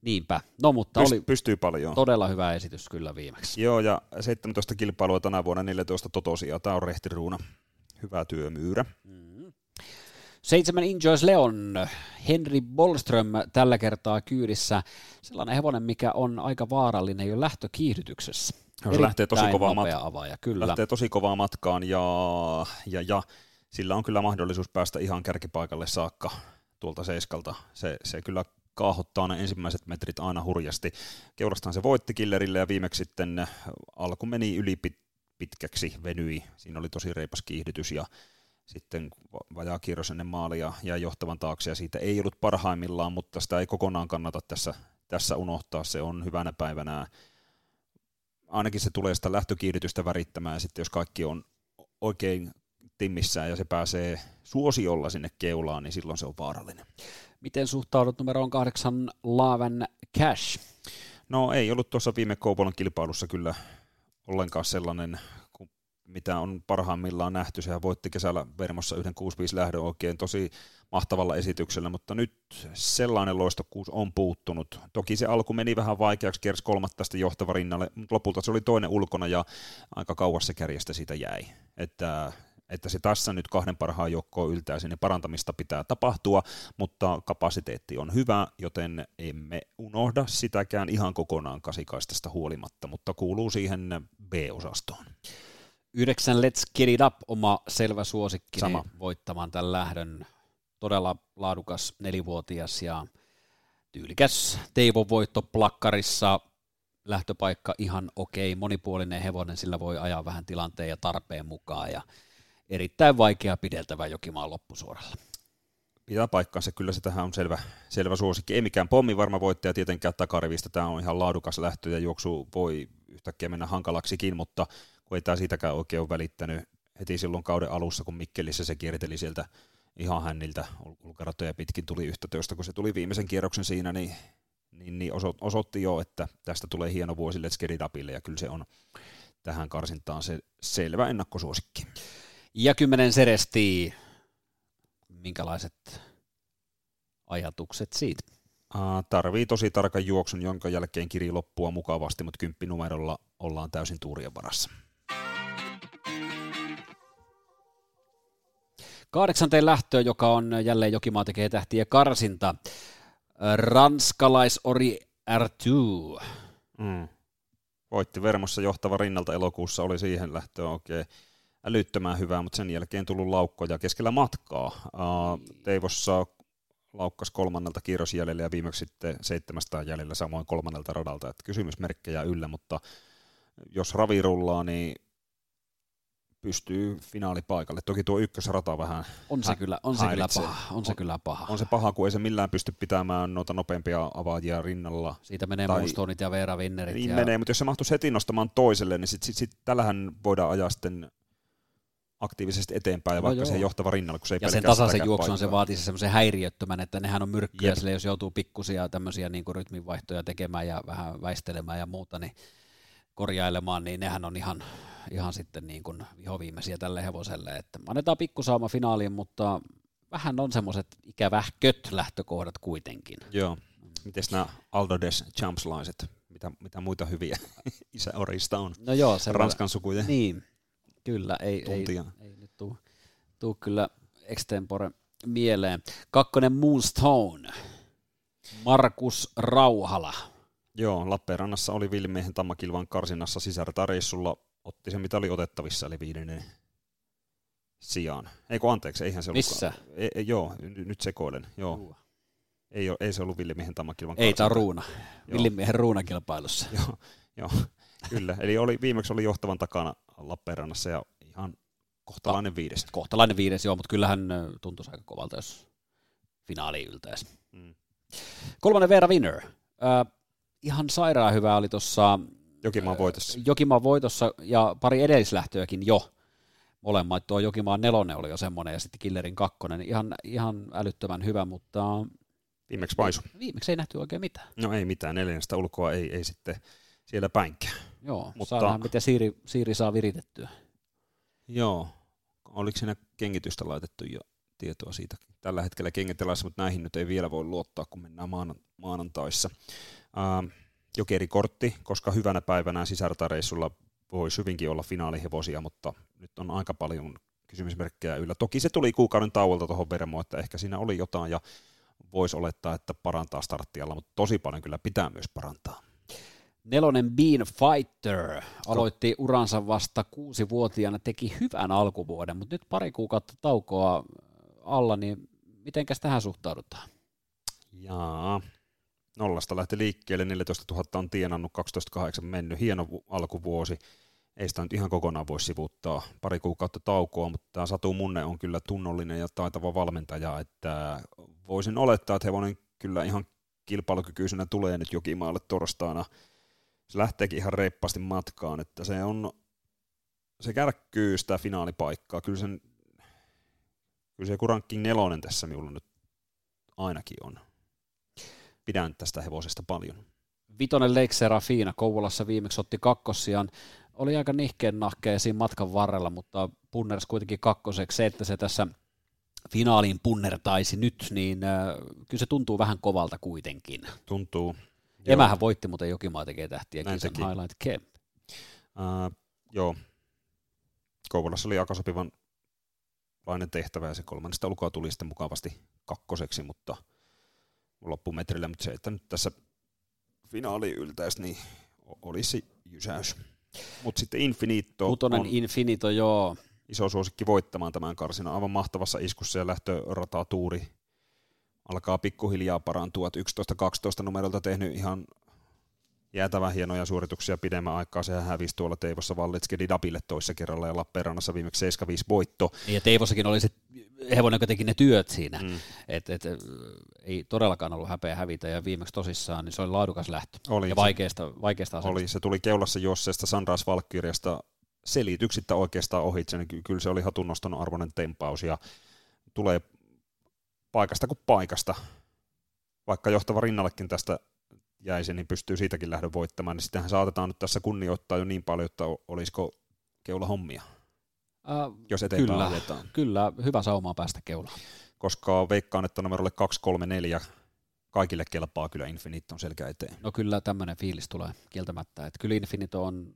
Niinpä. No, mutta Pyst, oli pystyy paljon. Todella hyvä esitys kyllä viimeksi. Joo, ja seitsemäntoista kilpailua tänä vuonna, neljätoista totosia. Tämä on rehtiruuna. Hyvä työmyyrä. Mm. Seitsemän Enjoys Leon. Henry Bollström tällä kertaa kyydissä. Sellainen hevonen, mikä on aika vaarallinen jo lähtökiihdytyksessä. No, se lähtee tosi, kovaa mat- avaaja, kyllä. lähtee tosi kovaa matkaan, ja, ja, ja sillä on kyllä mahdollisuus päästä ihan kärkipaikalle saakka tuolta seiskalta. Se, se kyllä kaahottaa ne ensimmäiset metrit aina hurjasti. Keurastaan se voitti Killerille ja viimeksi sitten alku meni yli pitkäksi, venyi. Siinä oli tosi reipas kiihdytys ja sitten vajaa kierros ennen maalia jäi johtavan taakse ja siitä ei ollut parhaimmillaan, mutta sitä ei kokonaan kannata tässä, tässä unohtaa. Se on hyvänä päivänä. Ainakin se tulee sitä lähtökiihdytystä värittämään, sitten jos kaikki on oikein timmissään ja se pääsee suosiolla sinne keulaan, niin silloin se on vaarallinen. Miten suhtaudut numeroon kahdeksan Laavan Cash? No ei ollut tuossa viime Koupolan kilpailussa kyllä ollenkaan sellainen, mitä on parhaimmillaan nähty. Sehän voitti kesällä Vermossa yhden kuusi viisi lähdön oikein tosi mahtavalla esityksellä, mutta nyt sellainen loistokkuus on puuttunut. Toki se alku meni vähän vaikeaksi, kiersi kolmatta sitten johtava rinnalle, mutta lopulta se oli toinen ulkona ja aika kauas se kärjestä siitä jäi. Että, että se tässä nyt kahden parhaan joukkoon yltää sinne, parantamista pitää tapahtua, mutta kapasiteetti on hyvä, joten emme unohda sitäkään ihan kokonaan kasikaistasta huolimatta, mutta kuuluu siihen B-osastoon. Yhdeksän Let's Get It Up, oma selvä suosikki voittamaan tämän lähdön. Todella laadukas nelivuotias ja tyylikäs Teivon voitto plakkarissa. Lähtöpaikka ihan okei, monipuolinen hevonen, sillä voi ajaa vähän tilanteen ja tarpeen mukaan. Ja erittäin vaikea pideltävä Jokimaan loppusuoralla. Pitää paikkaansa, kyllä se tähän on selvä, selvä suosikki. Ei mikään pommi varma voittaja tietenkään takarivistä. Tämä on ihan laadukas lähtö ja juoksu voi yhtäkkiä mennä hankalaksikin, mutta ei tämä siitäkään oikein ole välittänyt heti silloin kauden alussa, kun Mikkelissä se kierteli sieltä ihan hänniltä ulkaratoja pitkin, tuli yhtä töistä, kun se tuli viimeisen kierroksen siinä, niin, niin, niin osoitti jo, että tästä tulee hieno vuosi Let's Get It Upille, ja kyllä se on tähän karsintaan se selvä ennakkosuosikki. Ja kymmenen Serestii, minkälaiset ajatukset siitä? Tarvii tosi tarkan juoksun, jonka jälkeen kiri loppua mukavasti, mutta kymppinumerolla ollaan täysin tuurien varassa. Kahdeksanteen lähtöä, joka on jälleen Jokimaa tekee tähtien karsinta. Ranskalaisori R kaksi. Mm. Voitti Vermossa johtava rinnalta elokuussa, oli siihen lähtöön oikein älyttömän hyvää, mutta sen jälkeen tullut laukkoja keskellä matkaa. Teivossa laukkas kolmannelta kierros jäljellä ja viimeksi sitten seitsemästä jäljellä samoin kolmannelta radalta. Että kysymysmerkkejä yllä, mutta jos ravi rullaa, niin pystyy finaalipaikalle. Toki tuo ykkösrata vähän on se kyllä, on se kyllä paha. On se kyllä paha. On, on se paha, kun ei se millään pysty pitämään noita nopeampia avaajia rinnalla. Siitä menee Muustonit ja Veera Winnerit. Niin ja menee, mutta jos se mahtuisi heti nostamaan toiselle, niin sit, sit, sit, tällähän voidaan ajaa sitten aktiivisesti eteenpäin, ja no vaikka joo. se johtava rinnalla, kun se ei pelkää sitä käppaikkaa. Ja sen tasaisen juoksun se vaatii semmoisen häiriöttömän, että nehän on myrkkyjä, yep. sille jos joutuu pikkusia tämmöisiä niin kuin rytminvaihtoja tekemään ja vähän väistelemään ja muuta, niin korjailemaan, niin nehän on ihan, ihan sitten niin kuin vihoviimeisiä tälle hevoselle. Että annetaan pikkusaama finaaliin, mutta vähän on semmoiset ikävähköt lähtökohdat kuitenkin. Joo. Mites nämä Aldo Des Champslaiset, mitä, mitä muita hyviä isäorista on? No joo. Ranskan sukuja. Niin. Kyllä, ei, ei, ei nyt tuu, tuu kyllä extempore mieleen. Kakkonen Moonstone, Markus Rauhala. Joo, Lappeenrannassa oli Vilmiehen Tammakilvan karsinnassa sisärtäreissulla, otti se mitä oli otettavissa, eli viidennen sijaan. Eikö anteeksi, eihän se ollut. Missä? E, e, joo, nyt sekoilen, joo. Ruua. Ei, ei se ollut Vilmiehen Tammakilvan karsinta. Ei, tämä on ruuna, joo. Villimiehen ruunakilpailussa. Joo, joo. Kyllä, eli oli, viimeksi oli johtavan takana Lappeenrannassa ja ihan kohtalainen viides. Kohtalainen viides, joo, mutta kyllähän tuntuisi aika kovalta, jos finaaliin yltäisi. Mm. Kolmannen Veera Winner. Äh, ihan sairaan hyvää oli tuossa Jokimaan voitossa. Äh, Jokimaan voitossa ja pari edellislähtöäkin jo molemmat. Tuo Jokimaan nelonen oli jo semmoinen ja sitten Killerin kakkonen. Ihan, ihan älyttömän hyvä, mutta viimeksi paisu. Viimeksi ei nähty oikein mitään. No ei mitään, neljännestä ulkoa ei, ei sitten siellä päinkään. Joo, mutta saadaan mitä Siiri, Siiri saa viritettyä. Joo, oliko siinä kengitystä laitettu jo tietoa siitä? Tällä hetkellä kengitellään, mutta näihin nyt ei vielä voi luottaa, kun mennään maanantaissa. Ähm, jokerikortti, koska hyvänä päivänä sisärtareissulla voisi hyvinkin olla finaalihevosia, mutta nyt on aika paljon kysymysmerkkejä yllä. Toki se tuli kuukauden tauolta tuohon Vermoon, että ehkä siinä oli jotain ja voisi olettaa, että parantaa starttialla, mutta tosi paljon kyllä pitää myös parantaa. Nelonen Bean Fighter aloitti uransa vasta kuusivuotiaana, teki hyvän alkuvuoden, mutta nyt pari kuukautta taukoa alla, niin mitenkäs tähän suhtaudutaan? Jaa, nollasta lähti liikkeelle, neljätoistatuhatta on tienannut, kaksitoista kahdeksan mennyt, hieno alkuvuosi, ei sitä nyt ihan kokonaan voi sivuuttaa. Pari kuukautta taukoa, mutta tämä Satu Munne on kyllä tunnollinen ja taitava valmentaja, että voisin olettaa, että hevonen kyllä ihan kilpailukykyisenä tulee nyt Jokimaalle torstaina. Se lähteekin ihan reippaasti matkaan, että se on, se kärkkyy sitä finaalipaikkaa. Kyllä sen, kyllä se ranking nelonen tässä minulla nyt ainakin on. Pidän tästä hevosesta paljon. Vitonen Lake Serafina Kouvolassa viimeksi otti kakkossiaan. Oli aika nihkeen nahkea siinä matkan varrella, mutta punners kuitenkin kakkoseksi. Se, että se tässä finaaliin punnertaisi nyt, niin äh, kyllä se tuntuu vähän kovalta kuitenkin. Tuntuu. Emähän voitti, mutta Jokimaa tekee tähtiä kisan highlight camp. Uh, joo. Kouvolassa oli aika sopivan lainen tehtävä ja se kolmannesta ulkoa tuli sitten mukavasti kakkoseksi, mutta loppumetrillä, mutta se, että nyt tässä finaaliin yltäisi, niin olisi jysäys. Mutta sitten Infinito Kutonen on Infinito, joo. Iso suosikki voittamaan tämän karsinan. Aivan mahtavassa iskussa ja lähtörataatuuri alkaa pikkuhiljaa parantua. yksitoista kaksitoista numerolta tehnyt ihan jäätävän hienoja suorituksia pidemmän aikaa. Sehän hävisi tuolla Teivossa Vallitskedi Dabille toissa kerralla ja Lappeenrannassa viimeksi seitsemän viisi voitto. Ja Teivossakin oli se hevonen, joka teki ne työt siinä. Mm. Et, et, ei todellakaan ollut häpeä hävitä ja viimeksi tosissaan niin se oli laadukas lähtö. Oli ja vaikeasta, vaikeasta asemasta. Oli. Se tuli keulassa juosseesta Sunrise Valkyriasta selityksittä oikeastaan ohitse. Kyllä se oli hatunnoston arvoinen tempaus ja tulee paikasta kuin paikasta. Vaikka johtava rinnallekin tästä jäisi, niin pystyy siitäkin lähdön voittamaan. Niin sitähän saatetaan nyt tässä kunnioittaa jo niin paljon, että olisiko keula hommia, äh, jos eteenpäin kyllä, ajetaan. Kyllä, hyvä saumaa päästä keulaan. Koska veikkaan, että numerolle kaksi kolme neljä kaikille kelpaa kyllä Infinito on selkä eteen. No kyllä tämmöinen fiilis tulee kieltämättä. Että kyllä Infinito on,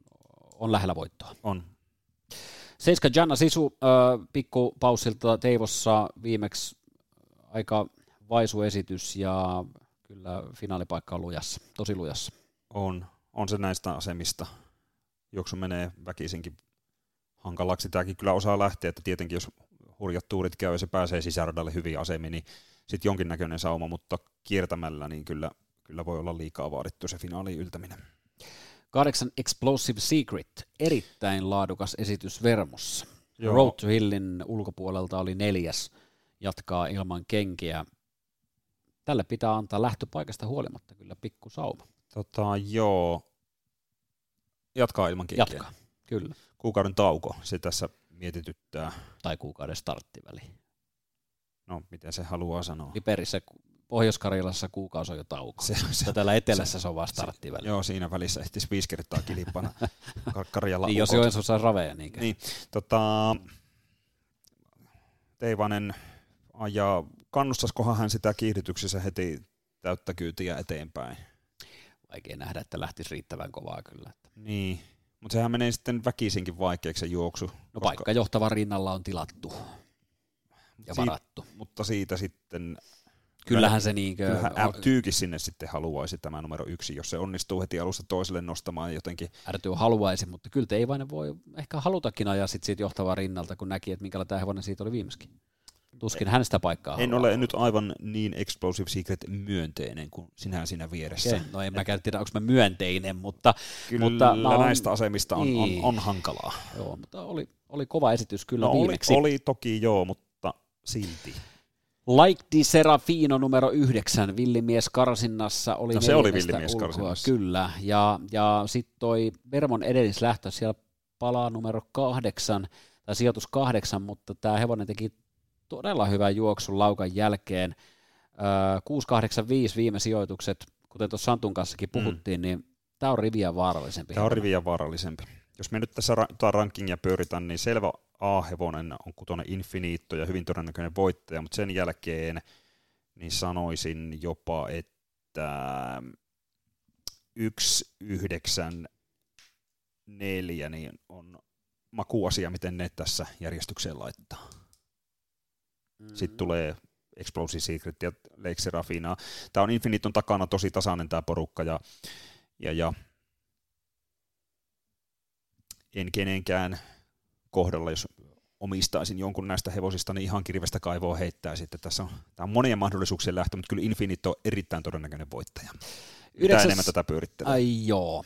on lähellä voittoa. On. Seiska Janna Sisu äh, pikku paussilta Teivossa viimeksi aika vaisu esitys ja kyllä finaalipaikka on lujassa, tosi lujassa. On, on se näistä asemista. Juoksu menee väkisinkin hankalaksi. Tämäkin kyllä osaa lähteä, että tietenkin jos hurjat tuurit käy ja se pääsee sisäradalle hyvin asemiin, niin sitten jonkinnäköinen sauma, mutta kiertämällä niin kyllä, kyllä voi olla liikaa vaadittu se finaaliin yltäminen. Kahdeksan Explosive Secret, erittäin laadukas esitys Vermossa. Joo. Road to Hillin ulkopuolelta oli neljäs, jatkaa ilman kenkiä. Tälle pitää antaa lähtöpaikasta huolimatta kyllä pikku sauma. Tota, joo. Jatkaa ilman kenkiä. Jatkaa, kyllä. Kuukauden tauko, se tässä mietityttää. Tai kuukauden starttiväli. No, miten se haluaa sanoa. Liperissä Pohjois-Karjalassa kuukausi on jo tauko. Se, se, täällä etelässä se, se on vaan starttiväli. Se, joo, siinä välissä ehtisi viisi kertaa kilipana Karjalan niin, jos Joensuu saa raveja niinkään. Niin, tota, Teivanen ajaa. Kannustaisikohan hän sitä kiihdytyksessä heti täyttä kyytiä eteenpäin? Vaikea nähdä, että lähtisi riittävän kovaa kyllä. Niin, mutta sehän menee sitten väkisinkin vaikeaksi se juoksu. No koska paikka johtavan rinnalla on tilattu ja siit, varattu. Mutta siitä sitten kyllähän se niinkö kyllähän ärtyykin sinne sitten haluaisi tämä numero yksi, jos se onnistuu heti alusta toiselle nostamaan jotenkin. Ärtyy haluaisi, mutta kyllä Teivainen voi ehkä halutakin ajaa sit siitä johtavan rinnalta, kun näki, että minkäla tämä hevonen siitä oli viimeiskin. Tuskin hänestä paikkaa. En ole nyt aivan niin Explosive Secret myönteinen kuin sinä siinä vieressä. Okay. No en mä tiedä, onko mä myönteinen, mutta kyllä mutta on, näistä asemista on, niin. on, on hankalaa. Joo, mutta oli, oli kova esitys kyllä no viimeksi. Oli, oli toki joo, mutta silti. Like Di Serafino numero yhdeksän, Villimies Karsinnassa. Oli no se oli Villimies ulkoa. Karsinnassa. Kyllä, ja, ja sitten toi Vermon edellislähtö, siellä palaa numero kahdeksan, tai sijoitus kahdeksan, mutta tämä hevonen teki todella hyvä juoksu laukan jälkeen. kuusi kahdeksan viisi viime sijoitukset, kuten tuossa Santun kanssakin puhuttiin, mm. niin tämä on riviä vaarallisempi. Tämä on riviä vaarallisempi. Jos me nyt tässä ra- rankingia pyöritään, niin selvä A-hevonen on kutonen Infinito ja hyvin todennäköinen voittaja, mutta sen jälkeen niin sanoisin jopa, että yksi yhdeksän neljä niin on makuasia, miten ne tässä järjestykseen laittaa. Mm-hmm. Sitten tulee Explosive Secret ja Lake Serafina. Tämä on Infiniton takana tosi tasainen tämä porukka ja, ja, ja en kenenkään kohdalla, jos omistaisin jonkun näistä hevosista, niin ihan kirvestä kaivoa heittää sitten. Tässä on, tämä on monia mahdollisuuksien lähtö, mutta kyllä Infinito on erittäin todennäköinen voittaja. Mitä yhdeksäs enemmän tätä pyörittää? Ai joo.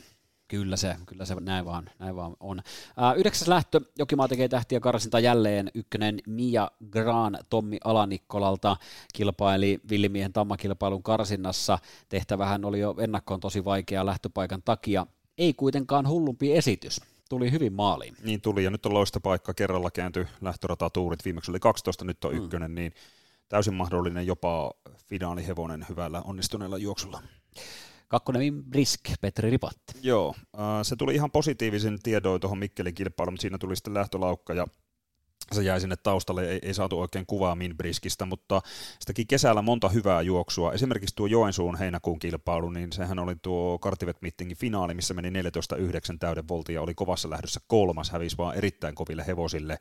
Kyllä se, kyllä se näin vaan, näin vaan on. Ää, yhdeksäs lähtö, Jokimaa tekee tähtiä karsinta jälleen, ykkönen Mia Gran Tommi Alanikkolalta kilpaili Villimiehen tammakilpailun karsinnassa, tehtävähän oli jo ennakkoon tosi vaikea lähtöpaikan takia, ei kuitenkaan hullumpi esitys. Tuli hyvin maaliin. Niin tuli, ja nyt on loistopaikka, kerralla kääntyi lähtöratatuurit, viimeksi oli kaksitoista, nyt on ykkönen, mm. niin täysin mahdollinen jopa finaalihevonen hyvällä onnistuneella juoksulla. Kakkonen Brisk, Petri Ripatti. Joo, se tuli ihan positiivisen tiedoin tuohon Mikkelin kilpailuun, mutta siinä tuli sitten lähtölaukka ja se jäi sinne taustalle, ei, ei saatu oikein kuvaa Min Briskistä, mutta sitäkin kesällä monta hyvää juoksua. Esimerkiksi tuo Joensuun heinäkuun kilpailu, niin sehän oli tuo Kartivet-mittingin finaali, missä meni neljätoista yhdeksän täyden voltin ja oli kovassa lähdössä kolmas, hävisi vaan erittäin koville hevosille.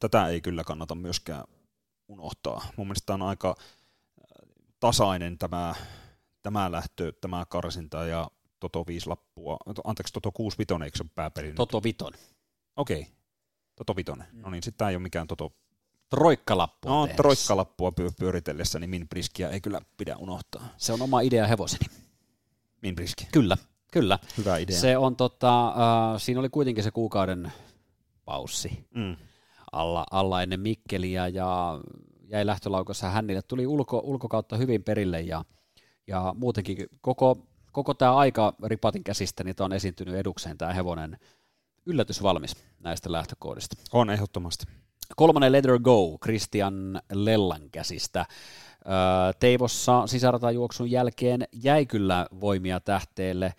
Tätä ei kyllä kannata myöskään unohtaa. Mun mielestä tämä on aika tasainen tämä, tämä lähtö, tämä karsinta ja Toto viisi lappua, anteeksi Toto kuusi vitonen, eikö se ole pääpeli? Toto viton. Okei. Okay. Toto Vitonen. No niin, sitten tämä ei ole mikään Toto... Troikkalappua No, tehdessä. Troikkalappua pyöritellessä, niin Min Briskiä ei kyllä pidä unohtaa. Se on oma idea hevoseni. Min Briski. Kyllä, kyllä. Hyvä idea. Se on tota, äh, siinä oli kuitenkin se kuukauden paussi mm. alla, alla ennen Mikkeliä ja jäi lähtölaukossa hänille. Tuli ulko, ulkokautta hyvin perille ja, ja muutenkin koko, koko tämä aika Ripatin käsistä, niin tämä on esiintynyt edukseen tämä hevonen. Yllätysvalmis näistä lähtökohdista. On ehdottomasti. Kolmannen Leather Go, Christian Lellan käsistä. Teivossa sisäratajuoksun jälkeen jäi kyllä voimia tähteelle.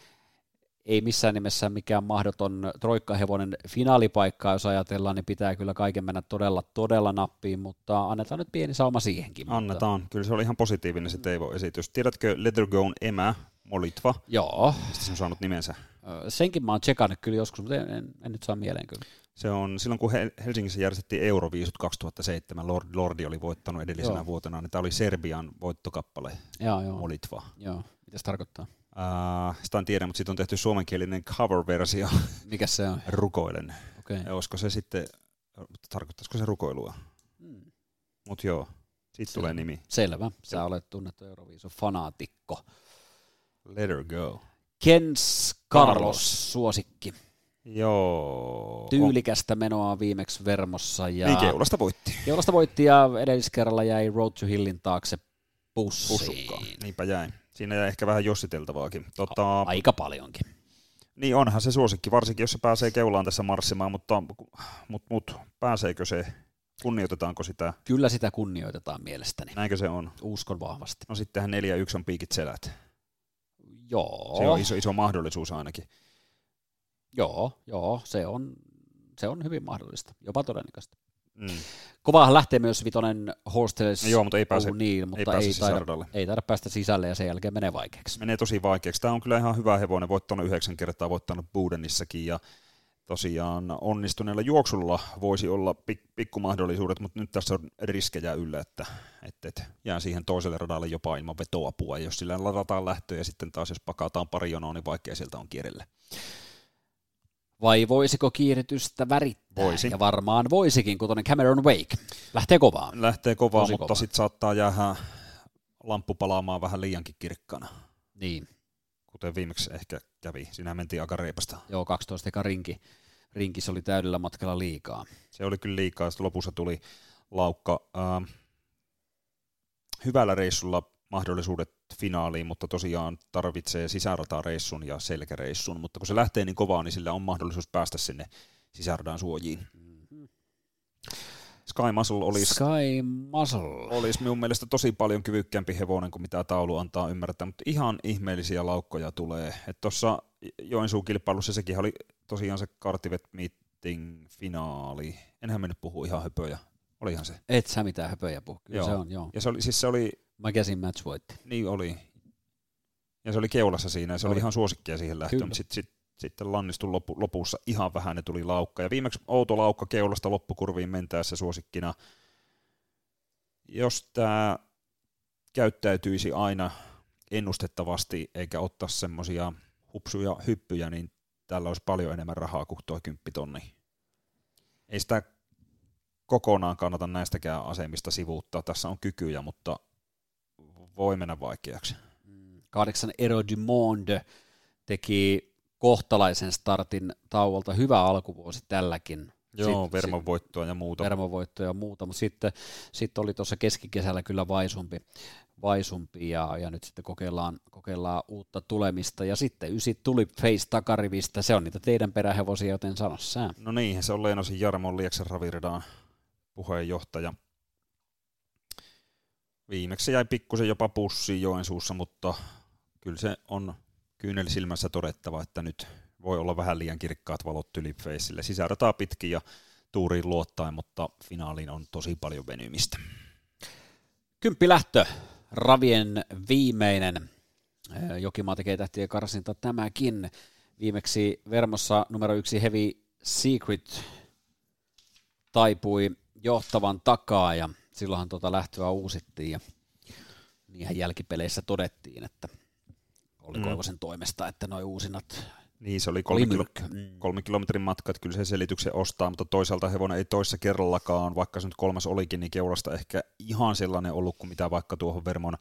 Ei missään nimessä mikään mahdoton troikkahevonen finaalipaikkaa, jos ajatellaan, niin pitää kyllä kaiken mennä todella, todella nappiin, mutta annetaan nyt pieni sauma siihenkin. Annetaan, mutta... kyllä se oli ihan positiivinen se Teivo-esitys. Tiedätkö Leather Goon emä, Molitva? Joo. Mistä se on saanut nimensä? Senkin mä oon tsekannut kyllä joskus, mutta en, en, en nyt saa mieleen kyllä. Se on, silloin kun Helsingissä järjestettiin Euroviisut kaksituhattaseitsemän, Lord, Lordi oli voittanut edellisenä joo. vuotena, niin tämä oli Serbian voittokappale, joo, joo. Molitva. Joo, mitä se tarkoittaa? Uh, sitä en tiedä, mutta siitä on tehty suomenkielinen cover-versio. Mikä se on? Rukoilen. Okay. Olisiko se sitten, tarkoittaisiko se rukoilua? Hmm. Mut joo, siitä Sel- tulee nimi. Selvä, sä ja. olet tunnettu Euroviisu-fanaatikko. Let her go. Kens Carlos, Carlos. Suosikki. Joo. Tyylikästä menoa viimeksi Vermossa. Ja niin keulasta voitti. Keulasta voitti ja edelliskerralla jäi Road to Hillin taakse pussiin. Pussukkaan. Niinpä jäi. Siinä jäi ehkä vähän jossiteltavaakin. Tota, Aika paljonkin. Niin onhan se suosikki, varsinkin jos se pääsee keulaan tässä marssimaan, mutta mut, mut, pääseekö se? Kunnioitetaanko sitä? Kyllä sitä kunnioitetaan mielestäni. Näinkö se on? Uskon vahvasti. No sittenhän neljä yksi on piikit selät. Joo. Se on iso, iso mahdollisuus ainakin. Joo, joo se, on, se on hyvin mahdollista, jopa todennäköistä. Mm. Kovaahan lähtee myös vitonen Horstels. No joo, mutta ei pääse, niil, mutta ei pääse ei taida, ei taida päästä sisälle ja sen jälkeen menee vaikeaksi. Menee tosi vaikeaksi. Tämä on kyllä ihan hyvä hevonen, voittanut yhdeksän kertaa, voittanut Budenissakin ja tosiaan onnistuneella juoksulla voisi olla pik- pikkumahdollisuudet, mutta nyt tässä on riskejä yllä, että et, et, jää siihen toiselle radalle jopa ilman vetoapua. Jos sillä ladataan lähtöä ja sitten taas jos pakataan pari jonoa, niin vaikea sieltä on kierrelle. Vai voisiko kiiritystä värittää? Voisi. Ja varmaan voisikin, kun tuonne Cameron Wake. Lähtee kovaa. Lähtee kovaa, Tosi mutta sitten saattaa jäädä lamppu palaamaan vähän liiankin kirkkana. Niin. Kuten viimeksi ehkä kävi. Siinä mentiin aika reipasta. Joo, kaksitoista eka rinki. Rinkis oli täydellä matkalla liikaa. Se oli kyllä liikaa. Sitten lopussa tuli laukka. Ähm, hyvällä reissulla mahdollisuudet finaaliin, mutta tosiaan tarvitsee sisäratareissun ja selkäreissun, mutta kun se lähtee niin kovaa, niin sillä on mahdollisuus päästä sinne sisäradan suojiin. Mm-hmm. Sky Muscle olisi, Sky Muscle olisi minun mielestä tosi paljon kyvykkäämpi hevonen kuin mitä taulu antaa ymmärtää, mutta ihan ihmeellisiä laukkoja tulee. Tuossa Joensuun kilpailussa sekin oli tosiaan se Kartivet Meeting finaali. Enhän mennyt puhu ihan höpöjä. Olihan se. Et sä mitään höpöjä puhu. Joo. Se on, joo. Ja se oli, siis se oli Mä käsin match voitti. Niin oli. Ja se oli keulassa siinä ja se oli, oli ihan suosikkia siihen lähtöön, mutta sitten sit, sit lannistui lopu, lopussa ihan vähän ne tuli laukka. Ja viimeksi outo laukka keulasta loppukurviin mentäessä suosikkina. Jos tämä käyttäytyisi aina ennustettavasti eikä ottaisi semmoisia hupsuja hyppyjä, niin tällä olisi paljon enemmän rahaa kuin tuo kymppitonni. Ei sitä kokonaan kannata näistäkään asemista sivuuttaa. Tässä on kykyjä, mutta... voi mennä vaikeaksi. Kahdeksan Ero du Monde teki kohtalaisen startin tauolta hyvä alkuvuosi tälläkin. Joo, Vermon voittoa ja muuta. Vermon voittoa ja muuta, mutta sitten sit oli tuossa keskikesällä kyllä vaisumpi, vaisumpi ja, ja nyt sitten kokeillaan, kokeillaan uutta tulemista. Ja sitten ysi tuli face takarivistä, se on niitä teidän perähevosia, joten sano sä. No niin, se on Leenosen Jarmon Lieksan Ravirdaan puheenjohtaja. Viimeksi jäi pikkusen jopa pussiin Joensuussa, mutta kyllä se on kyynelisilmässä todettava, että nyt voi olla vähän liian kirkkaat valot Tylifaceille. Sisärataa pitkin ja tuuriin luottaen, mutta finaaliin on tosi paljon venymistä. Kymppilähtö, ravien viimeinen. Jokimaa tekee tähtien karsinta tämäkin. Viimeksi Vermossa numero yksi Heavy Secret taipui johtavan takaa ja silloinhan tuota lähtöä uusittiin ja niinhän jälkipeleissä todettiin, että oli mm. Koivosen toimesta, että noi uusinat. Niin, se oli kolme, kilo, kolme kilometrin matka, että kyllä se selityksen ostaa, mutta toisaalta hevonen ei toissa kerrallakaan, vaikka se nyt kolmas olikin, niin keulasta ehkä ihan sellainen ollut kuin mitä vaikka tuohon Vermon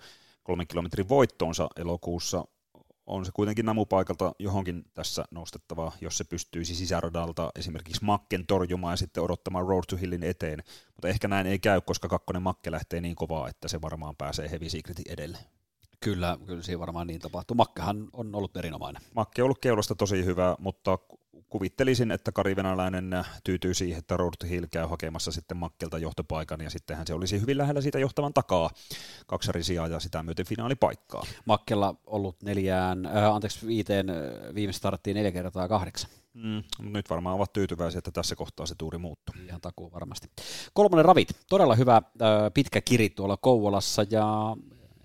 kolmen kilometrin voittoonsa elokuussa. On se kuitenkin namupaikalta johonkin tässä nostettavaa, jos se pystyisi sisäradalta esimerkiksi Makken torjumaan ja sitten odottamaan Road to Hillin eteen. Mutta ehkä näin ei käy, koska kakkonen Makke lähtee niin kovaa, että se varmaan pääsee Heavy Secretin edelle. Kyllä, kyllä siinä varmaan niin tapahtuu. Makkehan on ollut erinomainen. Makke on ollut keulasta tosi hyvä, mutta kuvittelisin, että Kari Venäläinen tyytyy siihen, että Road to Hill käy hakemassa sitten Makkelta johtopaikan, ja sittenhän se olisi hyvin lähellä siitä johtavan takaa kaksarisijaa ja sitä myöten finaalipaikkaa. Makkella ollut neljään, äh, anteeksi viiteen, viime starttiin neljä kertaa kahdeksan. Mm, nyt varmaan ovat tyytyväisiä, että tässä kohtaa se tuuri muuttuu. Ihan takuu varmasti. Kolmonen ravit, todella hyvä äh, pitkä kiri tuolla Kouvolassa, ja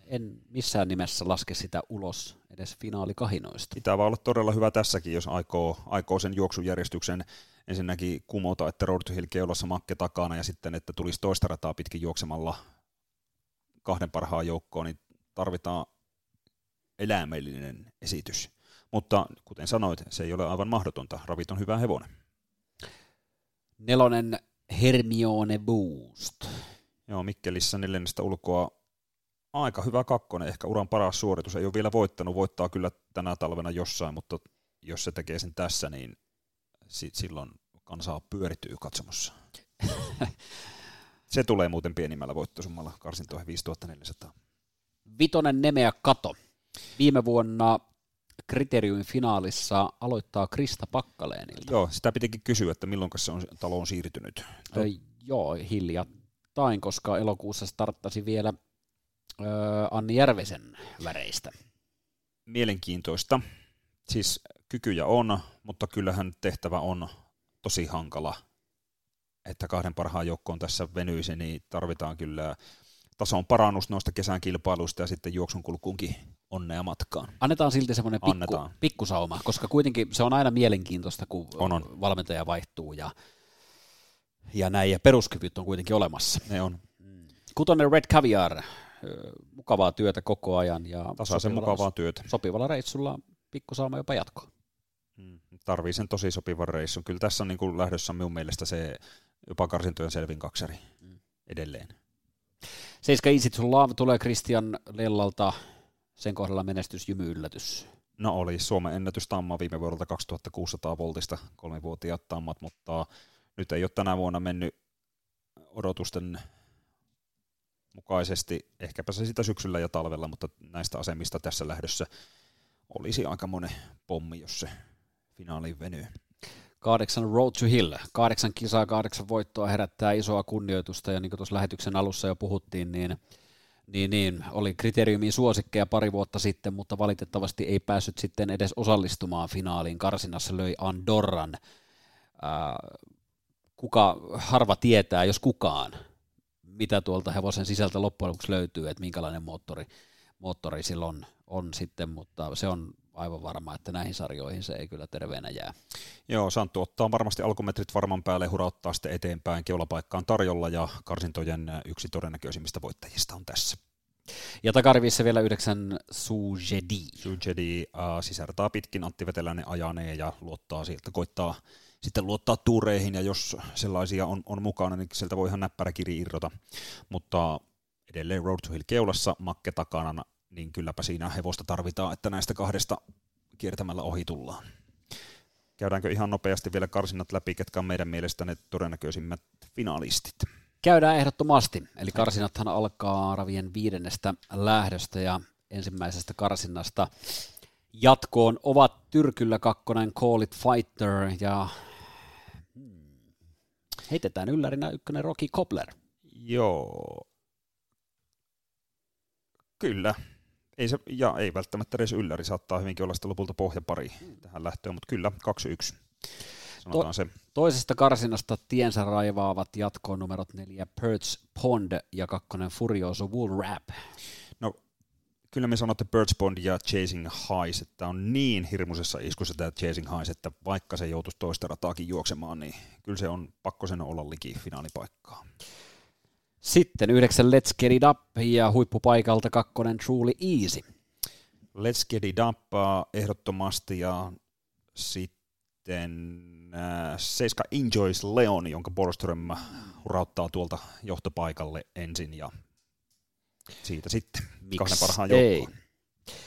en missään nimessä laske sitä ulos edes finaalikahinoista. Pitää vaan olla todella hyvä tässäkin, jos aikoo, aikoo sen juoksujärjestyksen ensinnäkin kumota, että Road to Hill keulassa Makke takana ja sitten, että tulisi toista rataa pitkin juoksemalla kahden parhaan joukkoon, niin tarvitaan eläimellinen esitys. Mutta kuten sanoit, se ei ole aivan mahdotonta. Ravit on hyvä hevonen. Nelonen Hermione Boost. Joo, Mikkelissä neljännestä ulkoa aika hyvä kakkonen, ehkä uran paras suoritus. Ei ole vielä voittanut, voittaa kyllä tänä talvena jossain, mutta jos se tekee sen tässä, niin sit silloin kansaa pyörityy katsomossa. Se tulee muuten pienimmällä voittosummalla karsintoihin viisituhatta neljäsataa. Vitonen Nemeä Kato. Viime vuonna Kriteriumin finaalissa aloittaa Krista Pakkaleenilta. Joo, sitä pitikin kysyä, että milloin se on taloon siirtynyt. Ö, joo, hiljattain, koska elokuussa starttasi vielä Anni Järvisen väreistä. Mielenkiintoista. Siis kykyjä on, mutta kyllähän tehtävä on tosi hankala. Että kahden parhaan joukkoon tässä venyisi, niin tarvitaan kyllä tason parannus noista kesän kilpailuista ja sitten juoksun kulkuunkin onnea matkaan. Annetaan silti semmoinen pikku, pikkusauma, koska kuitenkin se on aina mielenkiintoista, kun on, on. valmentaja vaihtuu ja, ja näin. Ja peruskyvyt on kuitenkin olemassa. Ne on. Kutonen Red Caviar. Mukavaa työtä koko ajan ja tasaisen mukavaa työtä. Sopivalla reissulla pikkusaama jopa jatkoa. Tarvii sen tosi sopivan reissun. Kyllä tässä on niin kuin lähdössä minun mielestä se jopa karsintojen selvin kaksari mm. edelleen. Seiska Easy to Love tulee Kristian Lellalta. Sen kohdalla menestys jymy yllätys. No oli Suomen ennätys tamma viime vuodelta kaksituhattakuusisataa voltista kolmivuotiaat tammat, mutta nyt ei ole tänä vuonna mennyt odotusten mukaisesti, ehkäpä se sitä syksyllä ja talvella, mutta näistä asemista tässä lähdössä olisi aikamoinen pommi, jos se finaaliin venyy. Kahdeksan Road to Hill. Kahdeksan kisaa, kahdeksan voittoa herättää isoa kunnioitusta, ja niin kuin tuossa lähetyksen alussa jo puhuttiin, niin, niin, niin oli Kriteriumin suosikkeja pari vuotta sitten, mutta valitettavasti ei päässyt sitten edes osallistumaan finaaliin. Karsinassa löi Andorran. Kuka harva tietää, jos kukaan, mitä tuolta hevosen sisältä loppujen lopuksi löytyy, että minkälainen moottori, moottori sillä on, on sitten, mutta se on aivan varma, että näihin sarjoihin se ei kyllä terveenä jää. Joo, Santtu ottaa varmasti alkumetrit varman päälle, hurauttaa sitten eteenpäin, keulapaikkaan tarjolla ja karsintojen yksi todennäköisimmistä voittajista on tässä. Ja takarivissä vielä yhdeksän Sujedi. Sujedi äh, sisärtaa pitkin, Antti Veteläinen ajanee ja luottaa sieltä, koittaa sitten luottaa tuureihin, ja jos sellaisia on, on mukana, niin sieltä voi ihan näppärä kiri irrota. Mutta edelleen Road to Hill keulassa, Makke takana, niin kylläpä siinä hevosta tarvitaan, että näistä kahdesta kiertämällä ohi tullaan. Käydäänkö ihan nopeasti vielä karsinnat läpi, ketkä on meidän mielestä ne todennäköisimmät finalistit? Käydään ehdottomasti. Eli karsinnathan alkaa ravien viidennestä lähdöstä ja ensimmäisestä karsinnasta jatkoon ovat Tyrkyllä kakkonen Call It Fighter ja heitetään yllärinä ykkönen Rocky Cobbler. Joo. Kyllä. Ei se, ja ei välttämättä edes ylläri, saattaa hyvinkin olla sitten lopulta pohjapari tähän lähtöön, mutta kyllä kaksi yksi. Sanotaan to- se. Toisesta karsinasta tiensä raivaavat jatkoon numerot neljä Perch Pond ja kakkonen Furioso Woolwrap. No kyllä me sanotte Perch Pond ja Chasing Highs, että on niin hirmuisessa iskussa tämä Chasing Highs, että vaikka se joutuisi toista rataakin juoksemaan, niin kyllä se on pakko sen olla liki finaalipaikkaa. Sitten yhdeksän Let's Get It Up ja huippupaikalta kakkonen Truly Easy. Let's Get It Up ehdottomasti ja sitten äh, seiska Enjoys Leon, jonka Borström hurauttaa tuolta johtopaikalle ensin ja siitä sitten Miks kahden parhaan joukkoon. Äh,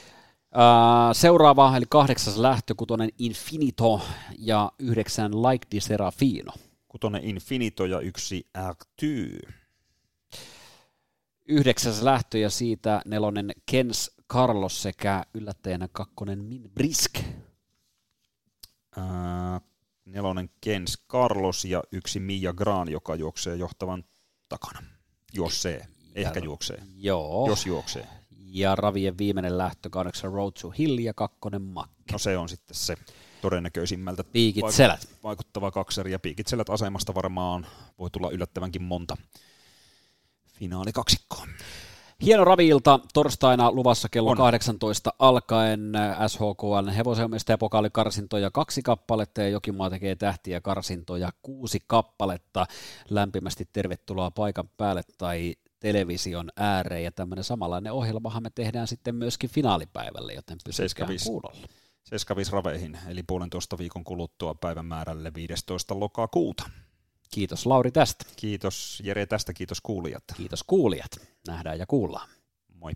seuraava eli kahdeksas lähtö, kutonen Infinito ja yhdeksän Like Di Serafino. Kutonen Infinito ja yksi Arctic. Yhdeksäs lähtö ja siitä nelonen Kens Carlos sekä yllättäjänä kakkonen Min Brisk. Ää, nelonen Kens Carlos ja yksi Mia Gran, joka juoksee johtavan takana. Juoksee, ja, ehkä juoksee, joo. Jos juoksee. Ja ravien viimeinen lähtö kahdeksan Road to Hill ja kakkonen Makke. No se on sitten se todennäköisimmältä vaik- vaikuttava kakseri ja piikitselät asemasta varmaan voi tulla yllättävänkin monta. Finaali kaksikko. Hieno ravi-ilta torstaina luvassa kello on. kahdeksantoista alkaen S H K:n hevoselmisten ja pokaalikarsintoja kaksi kappaletta ja Jokimaa tekee tähtiä karsintoja kuusi kappaletta. Lämpimästi tervetuloa paikan päälle tai television ääreen ja tämmöinen samanlainen ohjelmahan me tehdään sitten myöskin finaalipäivälle, joten pysykää kuulolla. seitsemän viisi raveihin eli puolentoista viikon kuluttua päivämäärälle viidestoista lokakuuta. Kiitos Lauri tästä. Kiitos Jere tästä, kiitos kuulijat. Kiitos kuulijat. Nähdään ja kuullaan. Moi.